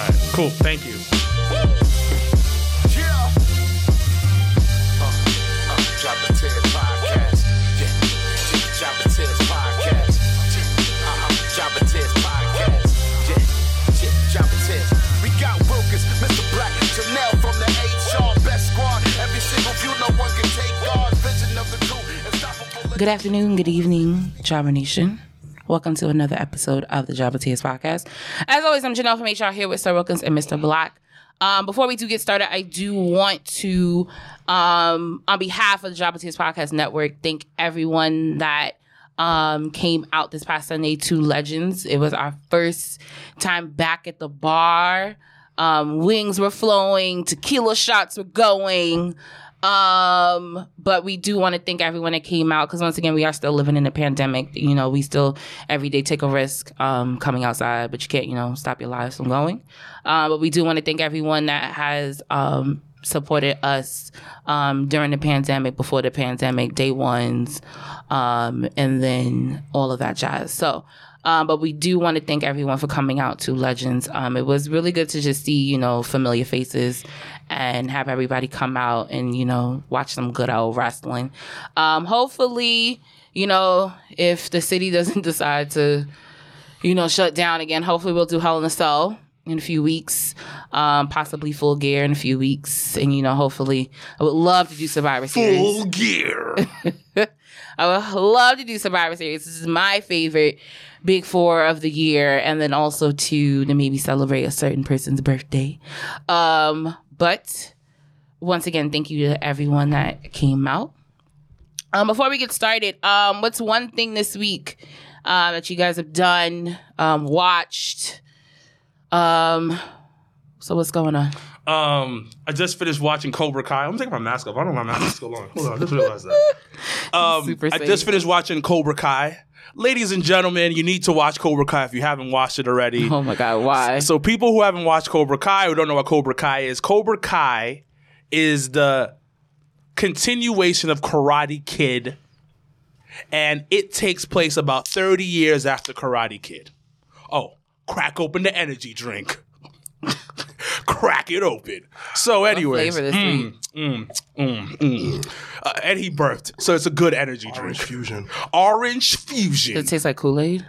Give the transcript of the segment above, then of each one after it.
All right, cool. Thank you. Jobber Tears podcast. Jobber Tears podcast. Jobber Tears podcast. Jobber Tears. We got Wilkins, Mr. Black, Janelle from the HR Best Squad. Every single view, no one can take God's vision of the crew. Good afternoon, good evening, Jobber Nation. Welcome to another episode of the Jobber Tears podcast. As always, I'm Janelle from HR here with Sir Wilkins and Mr. Black. Before we do get started, I do want to, on behalf of the Jobber Tears Podcast Network, thank everyone that came out this past Sunday to Legends. It was our first time back at the bar. Wings were flowing, tequila shots were going. But we do want to thank everyone that came out, because once again, we are still living in a pandemic. You know, we still every day take a risk coming outside, but you can't, you know, stop your lives from going. But we do want to thank everyone that has supported us during the pandemic, before the pandemic, day ones, and then all of that jazz. So but we do want to thank everyone for coming out to Legends. It was really good to just see, you know, familiar faces and have everybody come out and, you know, watch some good old wrestling. Hopefully, you know, if the city doesn't decide to, you know, shut down again, hopefully we'll do Hell in a Cell in a few weeks, possibly Full Gear in a few weeks. And, you know, hopefully, I would love to do Survivor Series. Full Gear. I would love to do Survivor Series. This is my favorite Big Four of the year, and then also to maybe celebrate a certain person's birthday. But once again, thank you to everyone that came out. Before we get started, what's one thing this week that you guys have done, watched? So what's going on? I just finished watching Cobra Kai. I'm taking my mask off. I don't know my mask is still on. Hold on, I just realized that. I just finished watching Cobra Kai. Ladies and gentlemen, you need to watch Cobra Kai if you haven't watched it already. Oh my God, why? So people who haven't watched Cobra Kai, who don't know what Cobra Kai is the continuation of Karate Kid, and it takes place about 30 years after Karate Kid. Oh, crack open the energy drink. Crack it open. So anyways, and he burped. So it's a good energy drink. Orange Fusion. Orange Fusion. Does it taste like Kool-Aid?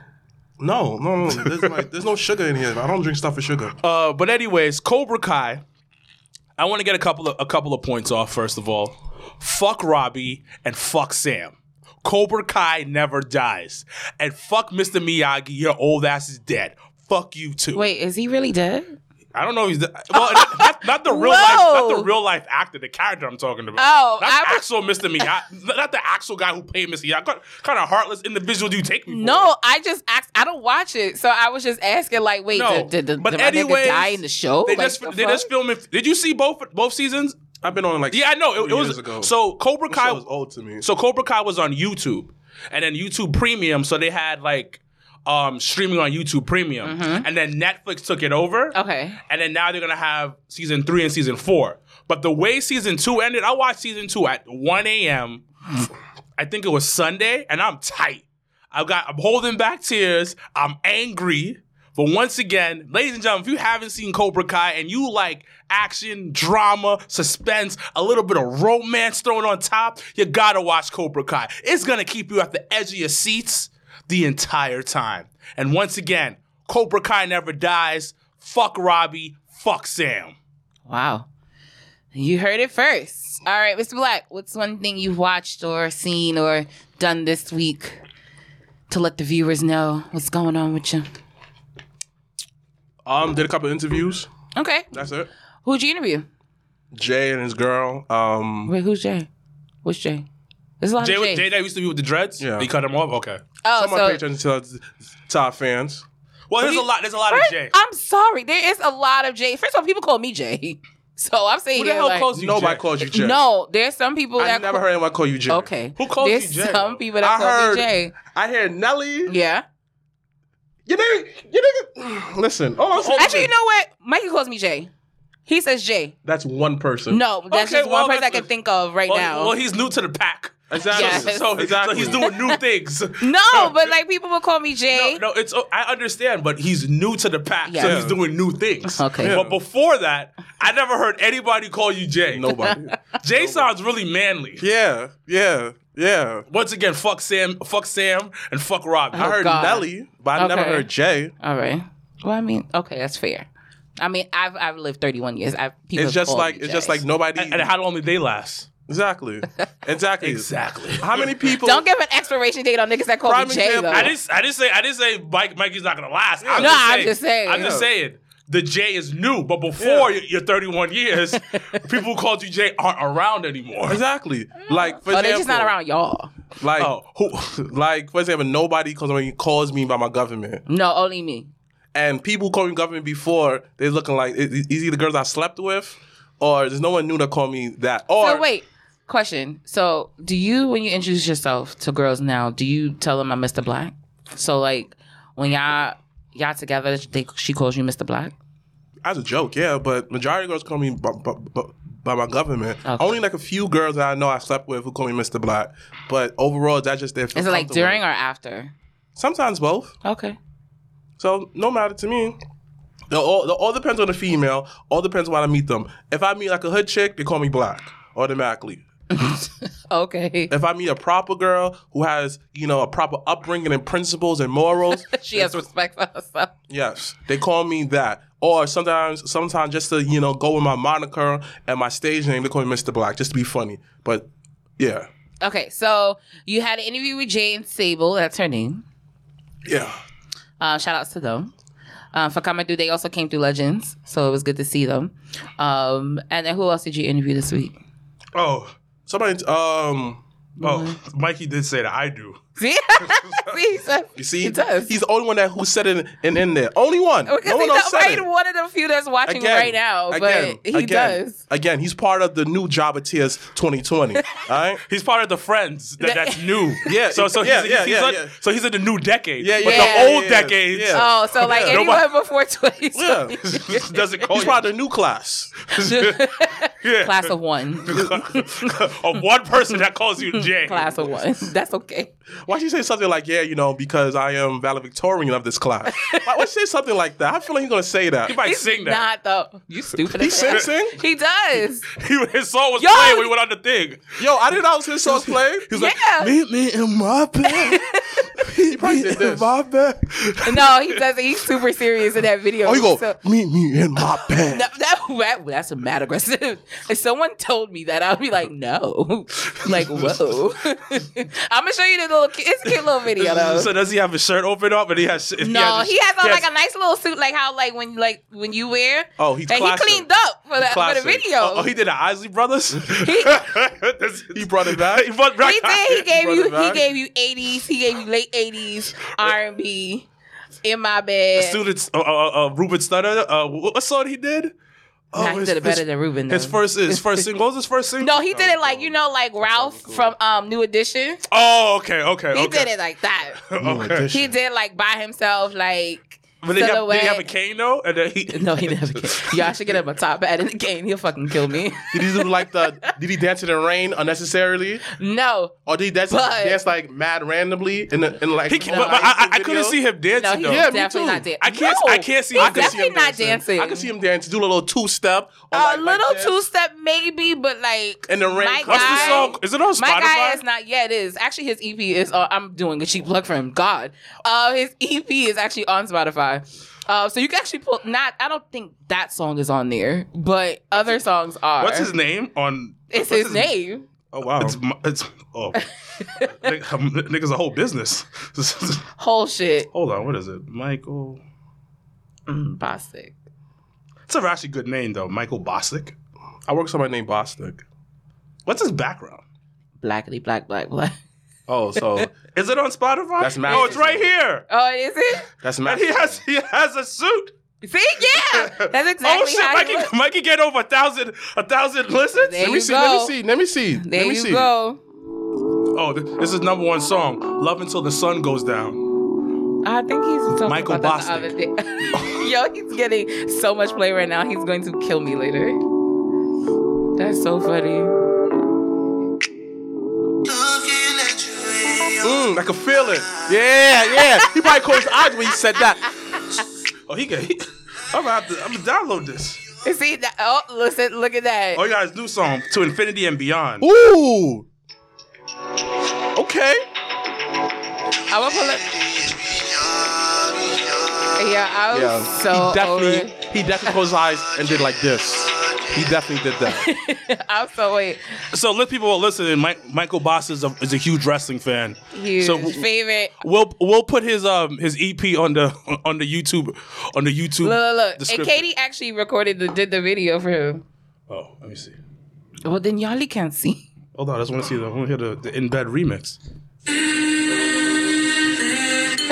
No. There's no sugar in here. I don't drink stuff with sugar. But anyways, Cobra Kai. I want to get a couple of points off. First of all, fuck Robbie and fuck Sam. Cobra Kai never dies. And fuck Mr. Miyagi. Your old ass is dead. Fuck you too. Wait, is he really dead? I don't know. He's not the real life actor, the character I'm talking about. Oh, Mr. Miyagi, not the actual guy who played Mr. Miyagi. Kind of heartless individual. Do you take me? No, for? I just asked. I don't watch it, so I was just asking. Like, wait, did die in the show? They just film it. Did you see both seasons? I've been on like yeah, I know it was ago. So Cobra Kai show was old to me. So Cobra Kai was on YouTube, and then YouTube Premium. So they had like. Streaming on YouTube Premium. Mm-hmm. And then Netflix took it over. Okay. And then now they're going to have season 3 and season 4. But the way season 2 ended, I watched season 2 at 1 a.m. I think it was Sunday, and I'm tight. I'm holding back tears. I'm angry. But once again, ladies and gentlemen, if you haven't seen Cobra Kai and you like action, drama, suspense, a little bit of romance thrown on top, you got to watch Cobra Kai. It's going to keep you at the edge of your seats the entire time. And once again, Cobra Kai never dies. Fuck Robbie. Fuck Sam. Wow. You heard it first. All right, Mr. Black, what's one thing you've watched or seen or done this week to let the viewers know what's going on with you? Did a couple of interviews. Okay. That's it. Who'd you interview? Jay and his girl. Wait, who's Jay? What's Jay? There's a lot of Jay. Jay that used to be with the dreads? Yeah. They cut him off? Okay. Oh, some of my patrons to our fans. Well, there's a lot of Jay. I'm sorry. There is a lot of Jay. First of all, people call me Jay. So I'm saying... Who the hell calls you Jay? Nobody calls you Jay. No, there's some people that... I've never heard anyone call you Jay. Okay. Who calls you Jay? There's some people that call you Jay. I hear Nelly. Yeah. You nigga... Listen. Actually, you know what? Mikey calls me Jay. He says Jay. That's one person. No, that's just one person I can think of right now. Well, he's new to the pack. Exactly. Yes. So exactly. He's doing new things. No, but like people will call me Jay. No, it's I understand, but he's new to the pack, so he's doing new things. Okay. Yeah. But before that, I never heard anybody call you Jay. Nobody. Jay sounds really manly. Yeah. Yeah. Yeah. Once again, fuck Sam, and fuck Rob. I heard Nelly, but I never heard Jay. All right. Well, I mean, okay, that's fair. I mean, I've lived 31 years. It's just like nobody. And how long did they last? Exactly. How many people? Don't give an expiration date on niggas that call me Jay. Though. I didn't say Mikey's not gonna last. Yeah. I'm just saying. The J is new, but before your 31 years, people who called you J aren't around anymore. Exactly. Like, for example, they're just not around y'all. Like, for example, nobody calls me by my government. No, only me. And people who called me government before, they're looking like, it's either girls I slept with, or there's no one new to call me that. Or, so wait, question. So, do you, when you introduce yourself to girls now, do you tell them I'm Mr. Black? So, like, when y'all together, she calls you Mr. Black? As a joke, yeah, but majority of girls call me by my government. Okay. Only like a few girls that I know I slept with who call me Mr. Black. But overall, that's just their. Is it like during or after? Sometimes both. Okay. So no matter to me. It all depends on the female. All depends on when I meet them. If I meet like a hood chick, they call me Black automatically. Okay. If I meet a proper girl who has, a proper upbringing and principles and morals, she has respect for herself. Yes, they call me that. Or sometimes just to go with my moniker and my stage name, they call me Mr. Black just to be funny. But yeah. Okay, so you had an interview with Jane Sable. That's her name. Yeah. Shout outs to them for coming through. They also came through Legends, so it was good to see them. And then who else did you interview this week? Oh. Somebody, Mikey did say that I do. See? You see? He does. He's the only one who said it in there. Only one. Because no one else said it. One of the few that's watching right now, but he does. Again, he's part of the new Jobber Tears 2020. All right? He's part of the Friends that's new. Yeah. So he's in the new decade. Yeah, yeah. But the old decades. Yeah. Oh, so like anyone before 2020. Yeah. Doesn't call. He's part of the new class. Yeah. Class of one. Of one person that calls you Jay. Class of one. That's okay. Why she say something like, because I am valedictorian of this class? Why she say something like that? I feel like he's going to say that. He might sing that. Not though. You stupid. He sing? He does. His song was playing when he went on the thing. Yo, I didn't know his song was playing. He was like, meet me in my bed. He probably did this. My bed. No, he doesn't. He's super serious in that video. Oh, he goes, meet me in my bed. That's mad aggressive. If someone told me that, I'd be like, no. Like, whoa. I'm going to show you the it's a cute little video though. So does he have his shirt open up? And he has he has on a nice little suit, like how when you wear. Oh, he's classic. And he cleaned up for the video. Oh, he did the Isley Brothers. He brought it back. He gave you 80s. He gave you late 80s R&B in my bed. Students, Ruben Studdard. What song he did? Oh, he did it better than Ruben. Though. His first single. What was his first single? No, he did it like Ralph from New Edition. Oh, okay. He did it like that. Okay. He did like by himself, like. But did he have a cane though? And then no, he didn't have a cane. Y'all should get him a top hat and a cane. He'll fucking kill me. Did he do like did he dance in the rain unnecessarily? No. Or did he dance like mad randomly in like? I couldn't see him dancing. No, he's definitely not dancing. I can't see him dancing. I can see him dance. Do a little two step. Two step maybe, but like in the rain. What's the song? Is it on Spotify? My guy is not. Yeah, it is. Actually, his EP is. I'm doing a cheap plug for him. God, his EP is actually on Spotify. So you can actually pull. I don't think that song is on there, but other songs are. What's his name on? It's his name. Oh wow! It's niggas a whole business. Whole shit. Hold on, what is it? Michael Bostic. It's a actually good name though, Michael Bostic. I work with somebody named Bostic. What's his background? Blackity black black black. Oh, so is it on Spotify? That's Max. No, it's right here. Oh, is it? That's Max. And he has a suit. See, yeah, that's exactly. Oh shit, how Mikey get over 1,000 listens. Let me see. Go. Oh, this is number one song, "Love Until the Sun Goes Down." I think he's talking Michael about the other thing. Yo, he's getting so much play right now. He's going to kill me later. That's so funny. I can feel it. Yeah. He probably closed his eyes when he said that. Oh, he can. I'm gonna download this. See, oh, listen, look at that. Oh, you guys, new song, To Infinity and Beyond. Ooh. Okay. I'm gonna pull it. Yeah, I was He definitely closed his eyes and did like this. He definitely did that. I'm so wait. So let people listening. Michael Boss is a huge wrestling fan. Huge so favorite. We'll put his EP on the YouTube. Look. And Katie actually did the video for him. Oh, let me see. Well, then y'all can't see. Hold on, I just want to see the In Bed remix.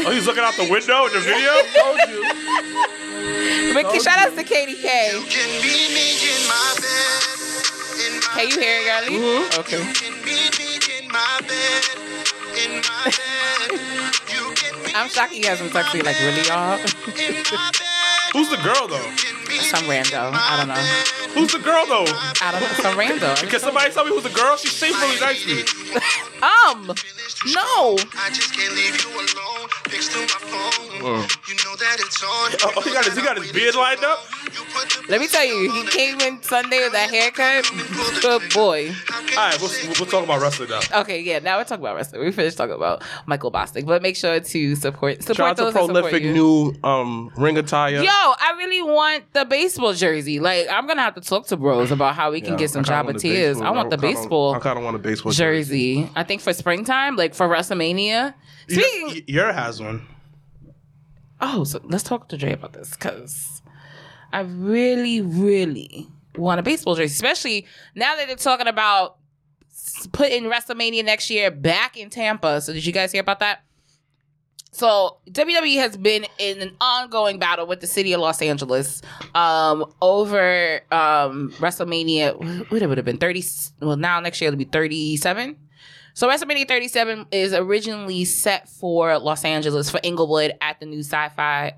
Oh, he's looking out the window in the video. Told you. But shout out to Katie K. Can you hear it, Garly? Mm-hmm. Okay. I'm shocked he hasn't talked to you like really, y'all. Who's the girl though? Some rando. I don't know. Who's the girl though? I don't know. Some rando. Because somebody tell me who's the girl. She sings really nicely. No. I just can't leave you alone. Next to my phone. You know that it's on. Oh, he got his beard lined up. Let me tell you, he came in Sunday with that haircut. Good boy. Alright, we'll talk about wrestling now. Okay, yeah, now we're talking about wrestling. We finished talking about Michael Bostic, but make sure to support those who support you. New ring attire. Yo, I really want the baseball jersey. Like, I'm gonna have to talk to bros about how we can get some Jobber Tears. I want the baseball. I kind of want a baseball jersey. I think for springtime, like for WrestleMania. Speaking, your has one. Oh, so let's talk to Dre about this because I really, really want a baseball jersey, especially now that they're talking about putting WrestleMania next year back in Tampa. So did you guys hear about that? So WWE has been in an ongoing battle with the city of Los Angeles over WrestleMania. What would have been 30? Well, now next year it'll be 37. So WrestleMania 37 is originally set for Los Angeles, for Inglewood, at the new SoFi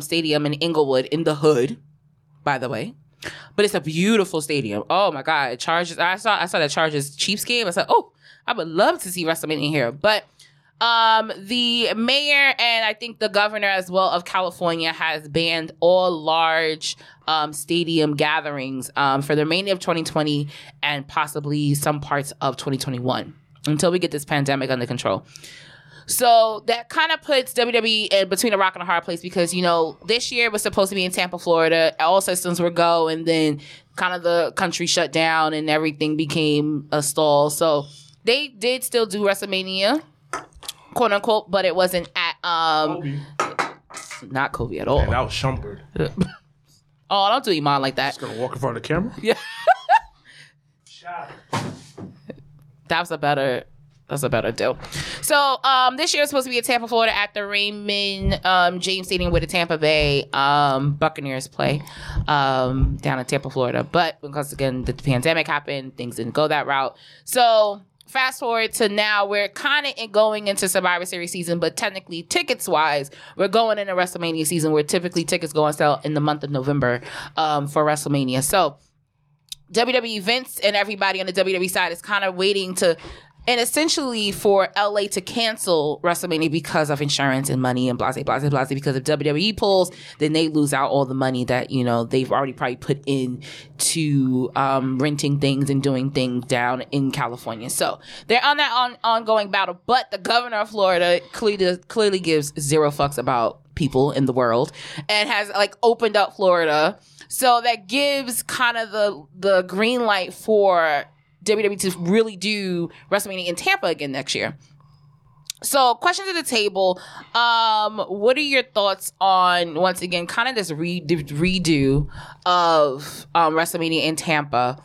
Stadium in Inglewood, in the hood, by the way. But it's a beautiful stadium. Oh my God, Chargers! I saw that Chargers Chiefs game. I said, oh, I would love to see WrestleMania here. But the mayor and I think the governor as well of California has banned all large stadium gatherings for the remainder of 2020 and possibly some parts of 2021 until we get this pandemic under control. So that kind of puts WWE in between a rock and a hard place because, you know, this year was supposed to be in Tampa, Florida. All systems were go, and then kind of the country shut down and everything became a stall. So they did still do WrestleMania, quote unquote, but it wasn't at Kobe. Not Kobe at all. Man, that was Shumpert. Oh, don't do Iman like that. Just gonna walk in front of the camera? Yeah. That's a better deal. So this year is supposed to be in Tampa, Florida, at the Raymond James Stadium, where the Tampa Bay Buccaneers play down in Tampa, Florida. But because again the pandemic happened, things didn't go that route. So fast forward to now, we're kind of going into Survivor Series season, but technically, tickets-wise, we're going into WrestleMania season, where typically tickets go on sale in the month of November for WrestleMania. So WWE events and everybody on the WWE side is kind of waiting to, and essentially for LA to cancel WrestleMania because of insurance and money and blase, blase, blase, because if WWE pulls, then they lose out all the money that, you know, they've already probably put in to renting things and doing things down in California. So they're on that ongoing battle, but the governor of Florida clearly gives zero fucks about people in the world and has like opened up Florida. So that gives kind of the green light for WWE to really do WrestleMania in Tampa again next year. So, questions at the table. What are your thoughts on, once again, kind of this redo of WrestleMania in Tampa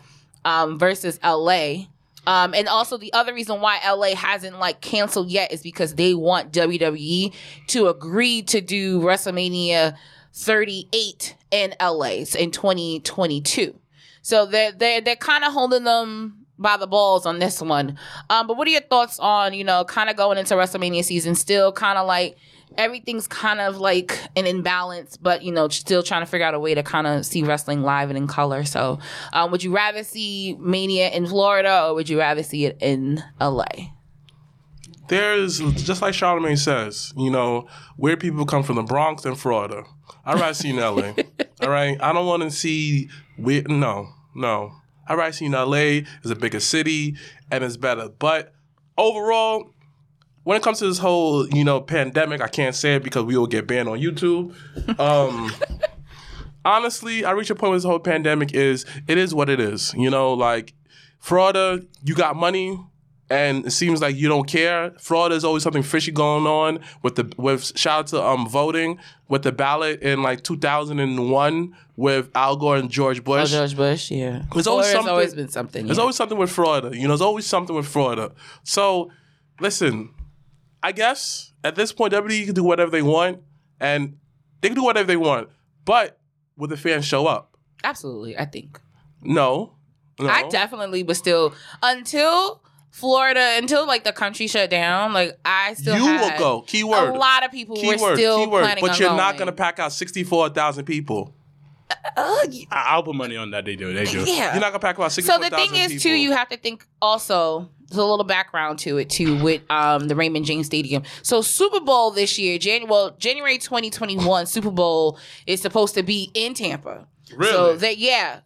versus LA? And also the other reason why LA hasn't like canceled yet is because they want WWE to agree to do WrestleMania 38 in LA in 2022. So they're kind of holding them by the balls on this one. But what are your thoughts on, you know, kind of going into WrestleMania season, still kind of like everything's kind of like an imbalance, but, you know, still trying to figure out a way to kind of see wrestling live and in color. So would you rather see Mania in Florida or would you rather see it in L.A.? There's, just like Charlamagne says, you know, weird people come from the Bronx and Florida. I'd rather see you in LA. All right? I don't want to see weird, no. I'd rather see you in LA. It's a bigger city and it's better. But overall, when it comes to this whole, you know, pandemic, I can't say it because we will get banned on YouTube. Honestly, I reached a point where this whole pandemic is, it is what it is. You know, like, Florida, you got money, and it seems like you don't care. Florida is always something fishy going on with the, shout out to voting, with the ballot in like 2001 with Al Gore and George Bush. Oh, George Bush, yeah. There's always something, it's always been something. Yeah. There's always something with Florida. You know, there's always something with Florida. So, listen, I guess at this point, WWE can do whatever they want, and they can do whatever they want. But will the fans show up? Absolutely, I think. No. I definitely would still, until Florida, until like the country shut down, like I still will go. Keyword. A lot of people were still planning on going. But you're not going to pack out 64,000 people. I'll put money on that. They do. Yeah. You're not going to pack about 64,000 people. So the thing is, people, too, you have to think also, there's a little background to it, too, with the Raymond James Stadium. So Super Bowl this year, January 2021, Super Bowl is supposed to be in Tampa. Really?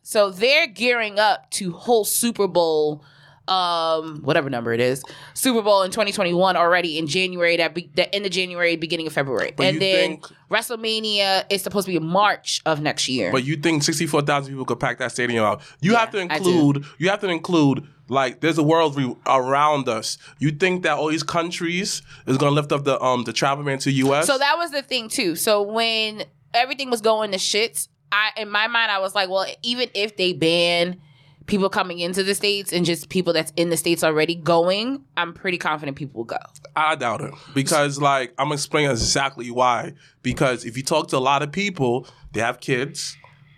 So they're gearing up to host Super Bowl, whatever number it is, Super Bowl in 2021 already in January, that end of January, beginning of February. But and then WrestleMania is supposed to be March of next year. But you think 64,000 people could pack that stadium out? You have to include, like, there's a world around us. You think that all these countries is going to lift up the travel ban to U.S.? So that was the thing, too. So when everything was going to shits, in my mind, I was like, well, even if they ban people coming into the States and just people that's in the States already going, I'm pretty confident people will go. I doubt it. Because, like, I'm explaining exactly why. Because if you talk to a lot of people, they have kids.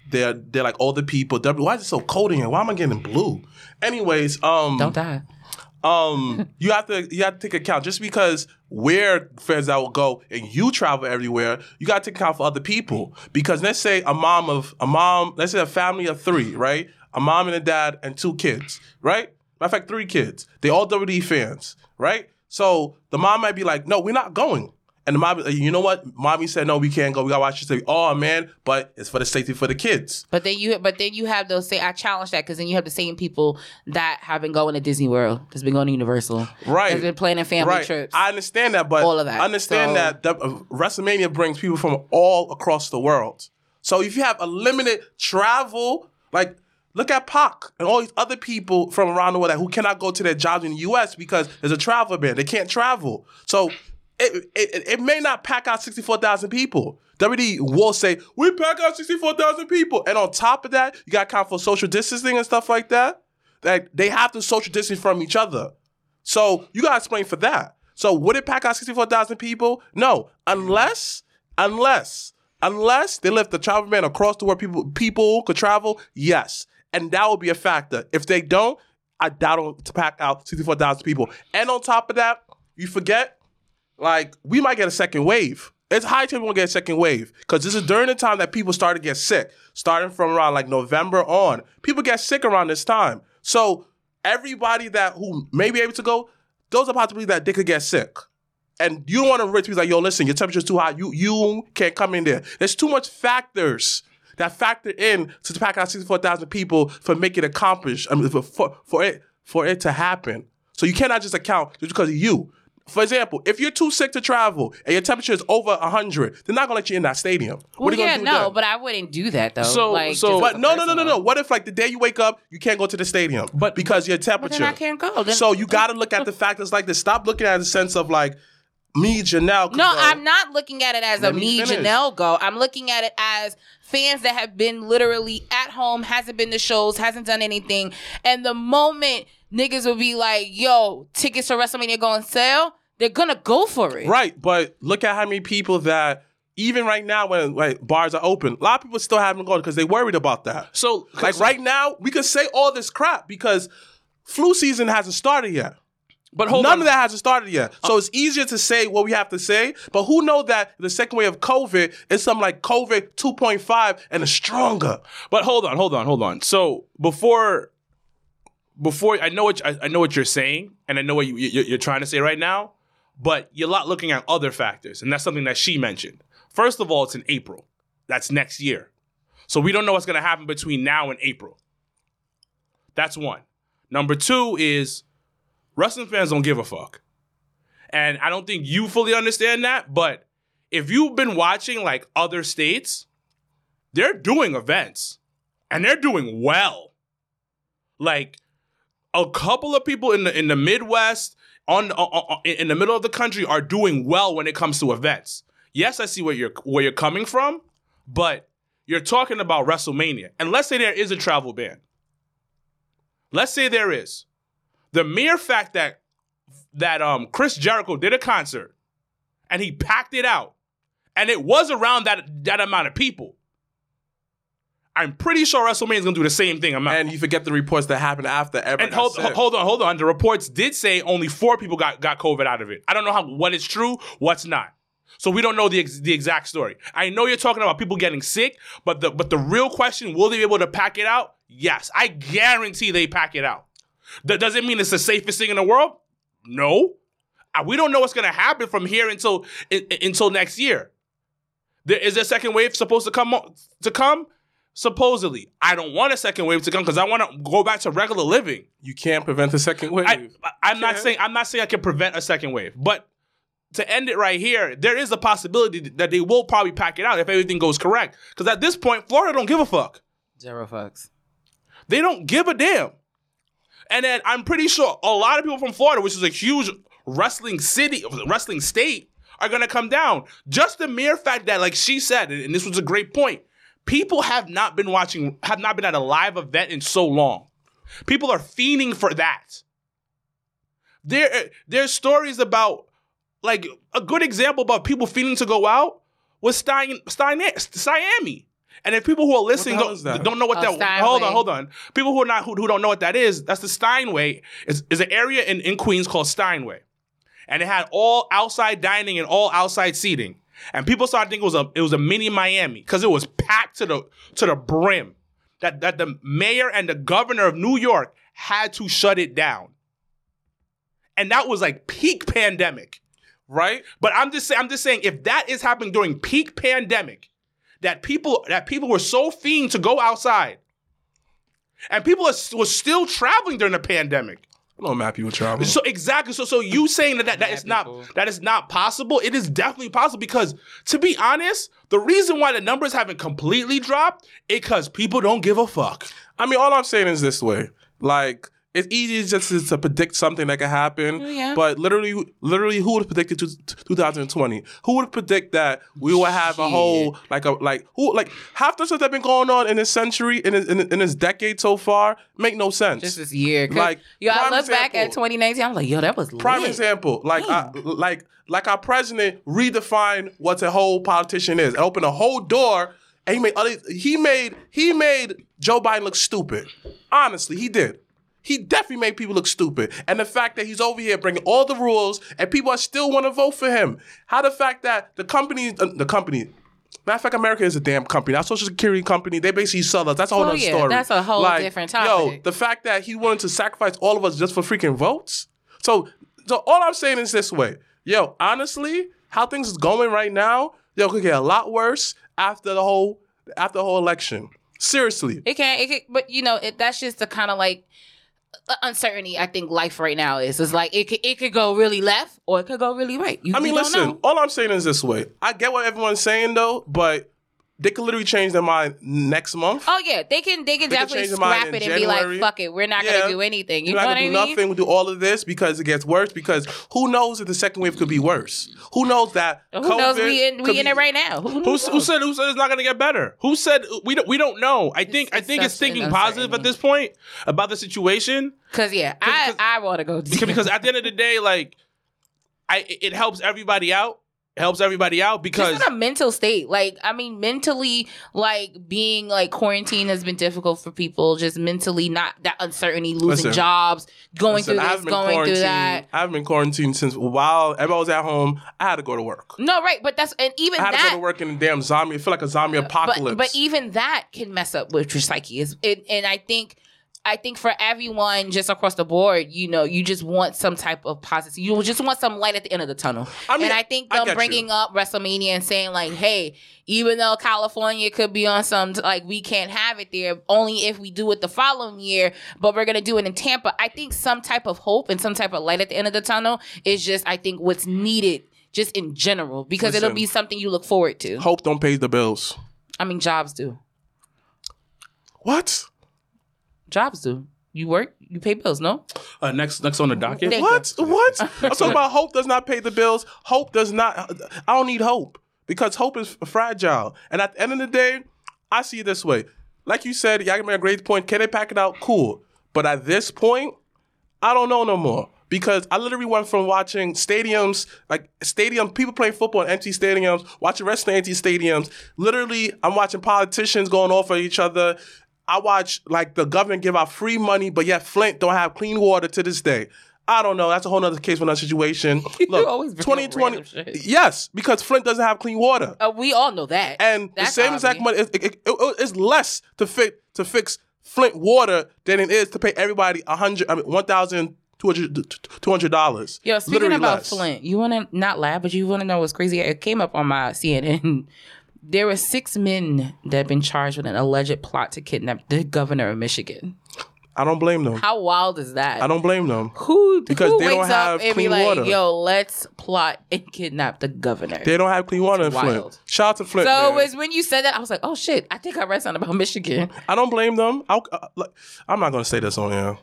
They're like older people. Why is it so cold in here? Why am I getting blue? Anyways, don't die. You have to take account, just because we're friends that will go and you travel everywhere, you got to take account for other people. Because let's say let's say a family of three, right? A mom and a dad and two kids, right? Matter of fact, three kids. They all WWE fans, right? So the mom might be like, no, we're not going. And the mom, you know what? Mommy said, no, we can't go. We got to watch this. Oh, man, but it's for the safety for the kids. But then you have those, say, I challenge that, because then you have the same people that have been going to Disney World, that's been going to Universal. Right. That's been planning family trips. I understand that, but all of that. WrestleMania brings people from all across the world. So if you have a limited travel, like, look at Pac and all these other people from around the world who cannot go to their jobs in the U.S. because there's a travel ban. They can't travel. So it may not pack out 64,000 people. WD will say, we pack out 64,000 people. And on top of that, you got to count for social distancing and stuff like that. Like, they have to social distance from each other. So you got to explain for that. So would it pack out 64,000 people? No. Unless they lift the travel ban across the world, people could travel, yes. And that would be a factor. If they don't, I doubt it'll pack out 64,000 people. And on top of that, you forget, like, we might get a second wave. It's high time we'll get a second wave, because this is during the time that people start to get sick. Starting from around, like, November on, people get sick around this time. So everybody who may be able to go, those are possibilities that they could get sick. And you don't want to rich people like, yo, listen, your temperature's too high. You can't come in there. There's too much factors that factor in to pack out 64,000 people for make it accomplish, I mean, for it to happen. So you cannot just account just because of you. For example, if you're too sick to travel and your temperature is over 100, they're not going to let you in that stadium. Well, yeah, no, then? But I wouldn't do that, though. No. What if, like, the day you wake up, you can't go to the stadium because your temperature? Well, then I can't go. So you got to look at the factors like this. Stop looking at the sense of, like, me, Janelle. No, I'm not looking at it as Janelle go. I'm looking at it as fans that have been literally at home, hasn't been to shows, hasn't done anything. And the moment niggas will be like, yo, tickets to WrestleMania go on sale, they're going to go for it. Right. But look at how many people that, even right now when bars are open, a lot of people still haven't gone because they worried about that. So, like, right now, we could say all this crap because flu season hasn't started yet. But none of that hasn't started yet. So it's easier to say what we have to say. But who know that the second wave of COVID is something like COVID 2.5 and is stronger. But hold on. So before I know what you're saying, and I know what you're trying to say right now. But you're not looking at other factors, and that's something that she mentioned. First of all, it's in April. That's next year. So we don't know what's going to happen between now and April. That's one. Number two is wrestling fans don't give a fuck. And I don't think you fully understand that, but if you've been watching like other states, they're doing events and they're doing well. Like a couple of people in the Midwest, in the middle of the country are doing well when it comes to events. Yes, I see where you're coming from, but you're talking about WrestleMania. And let's say there is a travel ban. Let's say there is. The mere fact that Chris Jericho did a concert and he packed it out and it was around that amount of people, I'm pretty sure WrestleMania is going to do the same thing. And you forget the reports that happened after everything. And hold on. The reports did say only 4 people got COVID out of it. I don't know what is true, what's not. So we don't know the exact story. I know you're talking about people getting sick, but the real question, will they be able to pack it out? Yes. I guarantee they pack it out. Does it mean it's the safest thing in the world? No. We don't know what's going to happen from here until next year. Is there a second wave supposed to come? Supposedly. I don't want a second wave to come because I want to go back to regular living. You can't prevent a second wave. I'm not saying I can prevent a second wave. But to end it right here, there is a possibility that they will probably pack it out if everything goes correct. Because at this point, Florida don't give a fuck. 0 fucks. They don't give a damn. And then I'm pretty sure a lot of people from Florida, which is a huge wrestling city, wrestling state, are going to come down. Just the mere fact that, like she said, and this was a great point, people have not been at a live event in so long. People are fiending for that. There's stories about, like, a good example about people fiending to go out was Siami. And if people who are listening don't know what that... Hold on. People who don't know what that is, that's the Steinway. It's an area in Queens called Steinway. And it had all outside dining and all outside seating. And people started thinking it was a mini Miami because it was packed to the brim. That the mayor and the governor of New York had to shut it down. And that was like peak pandemic, right? But I'm just saying if that is happening during peak pandemic, that people were so fiend to go outside, and people were still traveling during the pandemic. I don't know, mad people traveling. So exactly. So you saying that is not possible? It is definitely possible because, to be honest, the reason why the numbers haven't completely dropped is because people don't give a fuck. I mean, all I'm saying is this way, like. It's easy just to predict something that could happen, yeah. But literally, who would have predicted 2020? Who would have predicted that we would have a whole half the stuff that's been going on in this century, in this decade so far, make no sense. Just this year, like yo, I look back at 2019, I'm like, yo, that was lit. Prime example, like our president redefined what a whole politician is, and opened a whole door. And he made Joe Biden look stupid. Honestly, he did. He definitely made people look stupid. And the fact that he's over here bringing all the rules and people are still want to vote for him. How the fact that the company, matter of fact, America is a damn company. Our Social Security company, they basically sell us. That's a whole other story. That's a whole different topic. Yo, the fact that he wanted to sacrifice all of us just for freaking votes. So all I'm saying is this way. Yo, honestly, how things is going right now, yo, could get a lot worse after the whole election. Seriously. It can, but you know, that's just the kind of like, uncertainty I think life right now is. It's like it could go really left or it could go really right. I mean, listen, all I'm saying is this way. I get what everyone's saying though, but they could literally change their mind next month. Oh yeah, they can definitely scrap it and January. Be like, fuck it, we're not gonna do anything. We're not gonna do nothing. We'll do all of this because it gets worse. Because who knows if the second wave could be worse? Who knows that? Who knows we in it right now? Who said it's not gonna get better? Who said we don't know? I think it's thinking positive at this point about the situation. Because I want to go deep. Because at the end of the day, like it helps everybody out. Because it's in a mental state. Like, I mean, mentally, like being like quarantined has been difficult for people. Just mentally, not that uncertainty, losing jobs, going through this, going through that. I haven't been quarantined since while everybody was at home. I had to go to work. No, right, but that's and even I had to go to work in a damn zombie. I feel like a zombie apocalypse. But even that can mess up with your psyche. And I think. I think for everyone, just across the board, you know, you just want some type of positive. You just want some light at the end of the tunnel. I mean, and I think them bringing up WrestleMania and saying like, hey, even though California could be on some, like, we can't have it there, only if we do it the following year, but we're going to do it in Tampa. I think some type of hope and some type of light at the end of the tunnel is just, I think, what's needed just in general, because it'll be something you look forward to. Hope don't pay the bills. I mean, jobs do. What? Jobs do. You work, you pay bills, no? Next on the docket. What? I'm talking about hope does not pay the bills. Hope does not. I don't need hope because hope is fragile. And at the end of the day, I see it this way. Like you said, y'all made a great point. Can they pack it out? Cool. But at this point, I don't know no more. Because I literally went from watching stadiums, like stadium people playing football in empty stadiums, watching wrestling in empty stadiums. Literally, I'm watching politicians going off at each other. I watch like the government give out free money, but yet Flint don't have clean water to this day. I don't know. That's a whole other case for another situation. Look, 2020. Yes, because Flint doesn't have clean water. We all know that. And that's the same exact money. It's less to fix Flint water than it is to pay everybody $1,000. $200. Yo, speaking literally about less. Flint, you want to not laugh, but you want to know what's crazy? It came up on my CNN. There were 6 men that had been charged with an alleged plot to kidnap the governor of Michigan. I don't blame them. How wild is that? I don't blame them. Because they wakes don't have up and clean be like, water. Yo, let's plot and kidnap the governor. They don't have clean water in Flint. Shout out to Flint. So it's when you said that, I was like, oh shit, I think I read something about Michigan. I don't blame them. I'm not going to say this on air.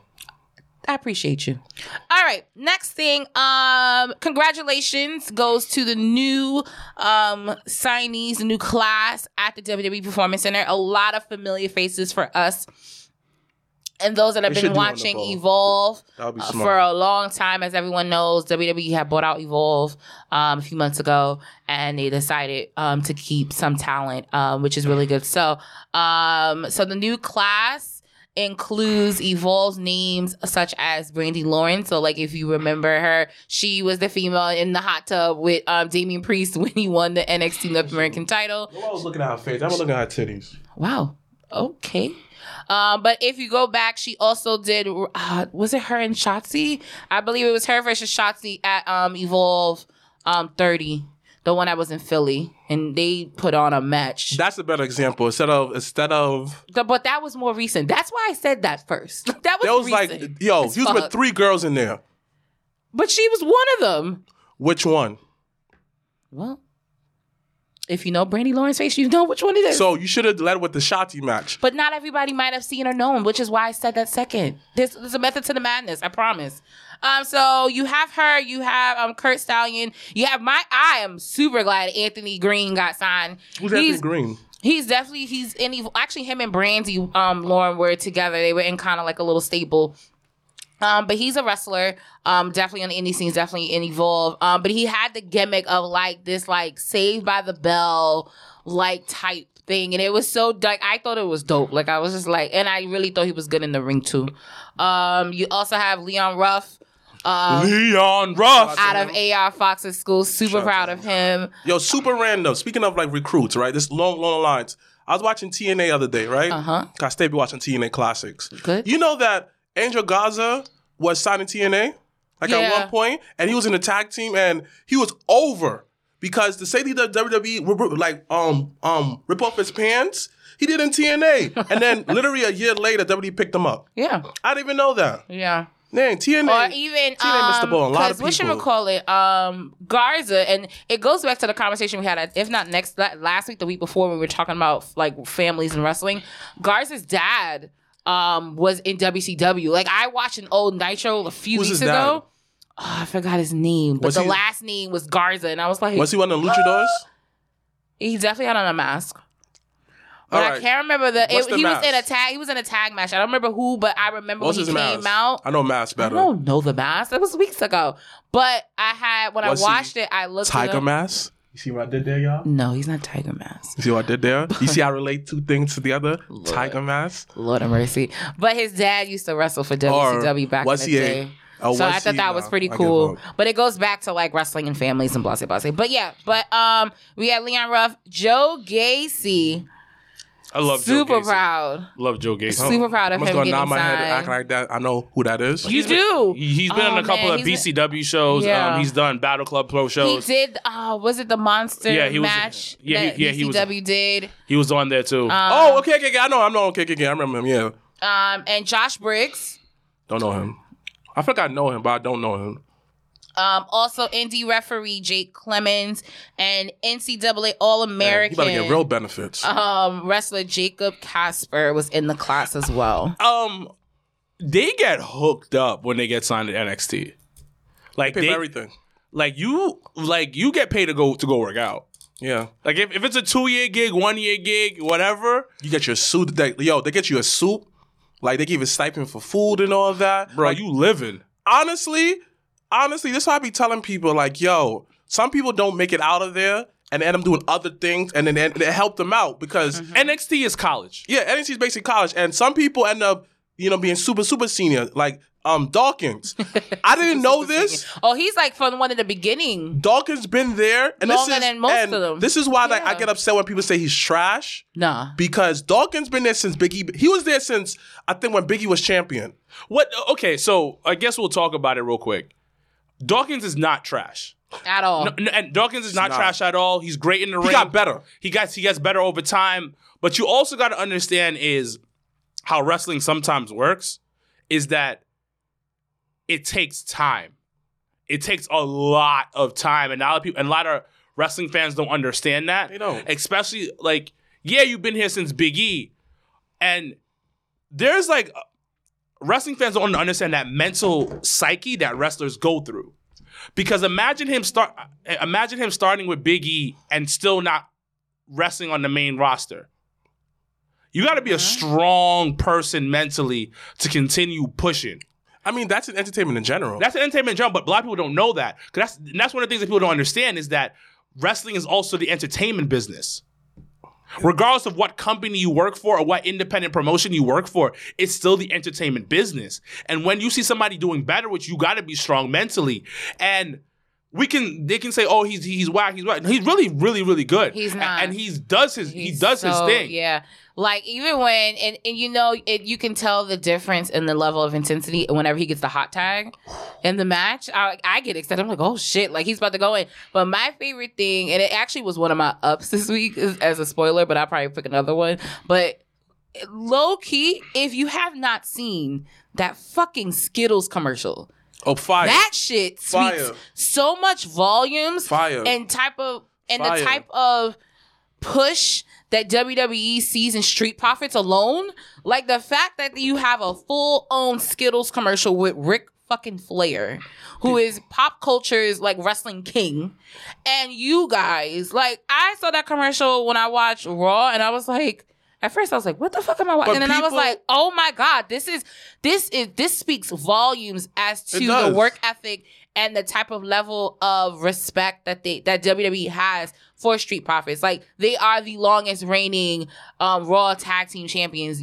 I appreciate you. All right. Next thing. Congratulations goes to the new signees, the new class at the WWE Performance Center. A lot of familiar faces for us and those that have been watching Evolve for a long time. As everyone knows, WWE had bought out Evolve a few months ago, and they decided to keep some talent, which is really good. So the new class includes Evolve's names such as Brandi Lauren. So, like, if you remember her, she was the female in the hot tub with Damian Priest when he won the NXT North American title. I was looking at her face. I was looking at her titties. Wow. Okay. But if you go back, she also did, was it her and Shotzi? I believe it was her versus Shotzi at Evolve 30. The one that was in Philly, and they put on a match. That's a better example. But that was more recent. That's why I said that first. That was recent. Like, yo, you was with 3 girls in there. But she was one of them. Which one? Well, if you know Brandi Lauren's face, you know which one it is. So you should have led with the Shotzi match. But not everybody might have seen or known, which is why I said that second. There's a method to the madness, I promise. So you have her, you have Kurt Stallion, you have I am super glad Anthony Green got signed. Who's Anthony Green? He's in Evil. Actually, him and Brandi Lauren were together. They were in kind of like a little stable. But he's a wrestler, definitely on the indie scenes, definitely in Evolve. But he had the gimmick of like this, like Saved by the Bell, like type thing, and it was so like I thought it was dope. Like I was just like, and I really thought he was good in the ring too. You also have Leon Ruff. Out of A.R. Fox's school, super proud of him. Yo, super random. Speaking of like recruits, right? This long lines. I was watching TNA the other day, right? I stayed watching TNA classics. Good. You know that Angel Garza was signed in TNA, at one point, and he was in the tag team, and he was over because the safety that WWE rip off his pants, he did in TNA, and then literally a year later, WWE picked him up. Yeah, I didn't even know that. Yeah. Dang, TNA, or even TNA missed the ball. A lot of people. Because what you call it, Garza, and it goes back to the conversation we had, if not last week, the week before, when we were talking about like families and wrestling. Garza's dad was in WCW. Like I watched an old Nitro a few weeks ago. Oh, I forgot his name, but the last name was Garza, and I was like, was he one of the luchadors? He definitely had on a mask. But I can't remember he was in a tag match. I don't remember who, but I remember when he came out. I know Mask better. I don't know the Mask. That was weeks ago. But I looked at Tiger Mask? You see what I did there, y'all? No, he's not Tiger Mask. You see what I did there? You see I relate two things to the other? Lord, Tiger Mask? Lord have mercy. But his dad used to wrestle for WCW back in the day. So I thought that was pretty cool. But it goes back to like wrestling and families and blah, blah, blah. But yeah, we had Leon Ruff, Joe Gacy. I love Joe Gacy. Proud. Love Joe Gacy. Super proud of him getting signed. Acting like that. I know who that is. You do. He's been on a couple of BCW shows. Yeah. He's done Battle Club Pro shows. He did. Was it the Monster match? BCW did. He was on there too. Okay. I remember him. Yeah. And Josh Briggs. Don't know him. I think I know him, but I don't know him. Also, indie referee Jake Clemens and NCAA All-American. Man, you better get real benefits. Wrestler Jacob Casper was in the class as well. They get hooked up when they get signed to NXT. Like they pay for everything. Like you get paid to go work out. Yeah. Like if it's a 2-year gig, 1-year gig, whatever, you get your suit. They get you a suit. Like they give a stipend for food and all that. Bro, you living honestly, this is how I be telling people, like, yo, some people don't make it out of there and they end up doing other things and then it helped them out because NXT is college. Yeah, NXT is basically college. And some people end up, being super, super senior, like Dawkins. I didn't know this. Senior. Oh, he's like from one of the beginning. Dawkins been there. And Longer than most of them. This is why I get upset when people say he's trash. Nah. Because Dawkins been there since Big E. He was there since, I think, when Big E was champion. What? Okay, so I guess we'll talk about it real quick. Dawkins is not trash at all. Dawkins is not trash at all. He's great in the ring. He got better. He gets better over time. But you also got to understand is how wrestling sometimes works is that it takes time. It takes a lot of time, and a lot of wrestling fans don't understand that. They don't. Especially you've been here since Big E, and there's wrestling fans don't understand that mental psyche that wrestlers go through, because imagine him starting with Big E and still not wrestling on the main roster. You got to be a strong person mentally to continue pushing. I mean, that's an entertainment in general. But black people don't know that. Because that's one of the things that people don't understand is that wrestling is also the entertainment business. Regardless of what company you work for or what independent promotion you work for, it's still the entertainment business. And when you see somebody doing better, which you got to be strong mentally. And they can say, "Oh, he's whack, he's whack." He's really, really, really good. He's not, and he does his thing. Yeah, even when you can tell the difference in the level of intensity whenever he gets the hot tag in the match. I get excited. I'm like, "Oh shit!" He's about to go in. But my favorite thing, and it actually was one of my ups this week, as a spoiler, but I'll probably pick another one. But low key, if you have not seen that fucking Skittles commercial. Oh, fire. That shit speaks so much volumes and the type of push that WWE sees in Street Profits alone. Like the fact that you have a full-on Skittles commercial with Ric fucking Flair, who is pop culture's wrestling king. And you guys, I saw that commercial when I watched Raw and I was like, at first, I was like, what the fuck am I watching? And then I was like, oh, my God, this speaks volumes as to the work ethic and the type of level of respect that WWE has for Street Profits. They are the longest reigning Raw Tag Team Champions.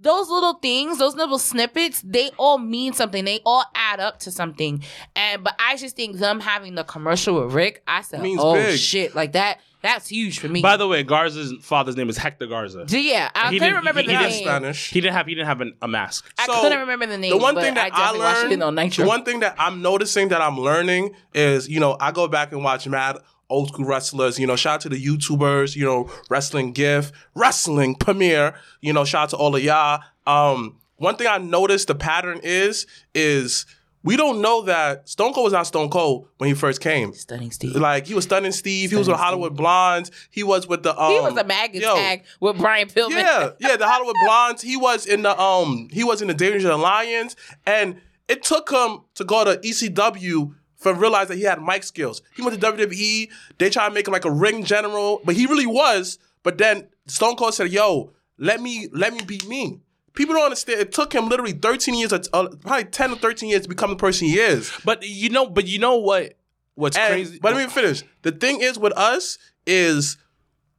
Those little things, those little snippets, they all mean something. They all add up to something. But I just think them having the commercial with Rick, I said, oh, big. Shit, that... That's huge for me. By the way, Garza's father's name is Hector Garza. Yeah, I couldn't remember the name. Spanish. He didn't have a mask. I couldn't remember the name. The one thing that I learned on Nitro. The one thing that I'm noticing that I'm learning is, I go back and watch mad old school wrestlers. Shout out to the YouTubers. Wrestling GIF, Wrestling Premiere. Shout out to all of y'all. One thing I noticed the pattern is. We don't know that Stone Cold was not Stone Cold when he first came. Stunning Steve. He was Stunning Steve. He was with Hollywood Blondes. He was with the... he was a maggot tag with Brian Pillman. Yeah, the Hollywood Blondes. He was in the Danger Alliance. And it took him to go to ECW for realize that he had mic skills. He went to WWE. They tried to make him a ring general. But he really was. But then Stone Cold said, yo, let me be me. People don't understand. It took him literally 13 years, probably 10 or 13 years to become the person he is. But you know what? What's crazy? But let me finish. The thing is with us is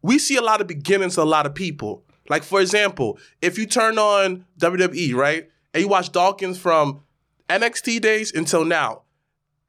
we see a lot of beginnings to a lot of people. For example, if you turn on WWE, right, and you watch Dawkins from NXT days until now,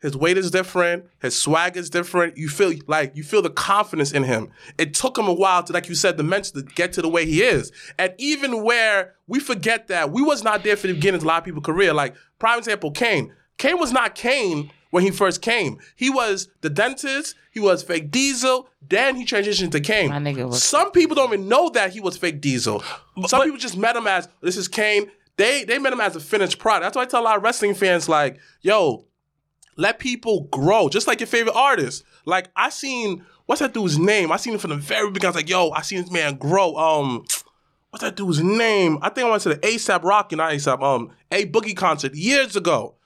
His weight is different. His swag is different. You feel the confidence in him. It took him a while to, like you said, to get to the way he is. And even where we forget that we was not there for the beginning of a lot of people's career. Like, prime example, Kane. Kane was not Kane when he first came. He was the dentist. He was fake Diesel. Then he transitioned to Kane. Some people don't even know that he was fake Diesel. Some people just met him as, this is Kane. They met him as a finished product. That's why I tell a lot of wrestling fans, like, yo, let people grow. Just like your favorite artist. Like, I seen, what's that dude's name? I seen him from the very beginning. I was like, yo, I seen this man grow. What's that dude's name? I think I went to the ASAP Rocky, not ASAP, A Boogie concert years ago.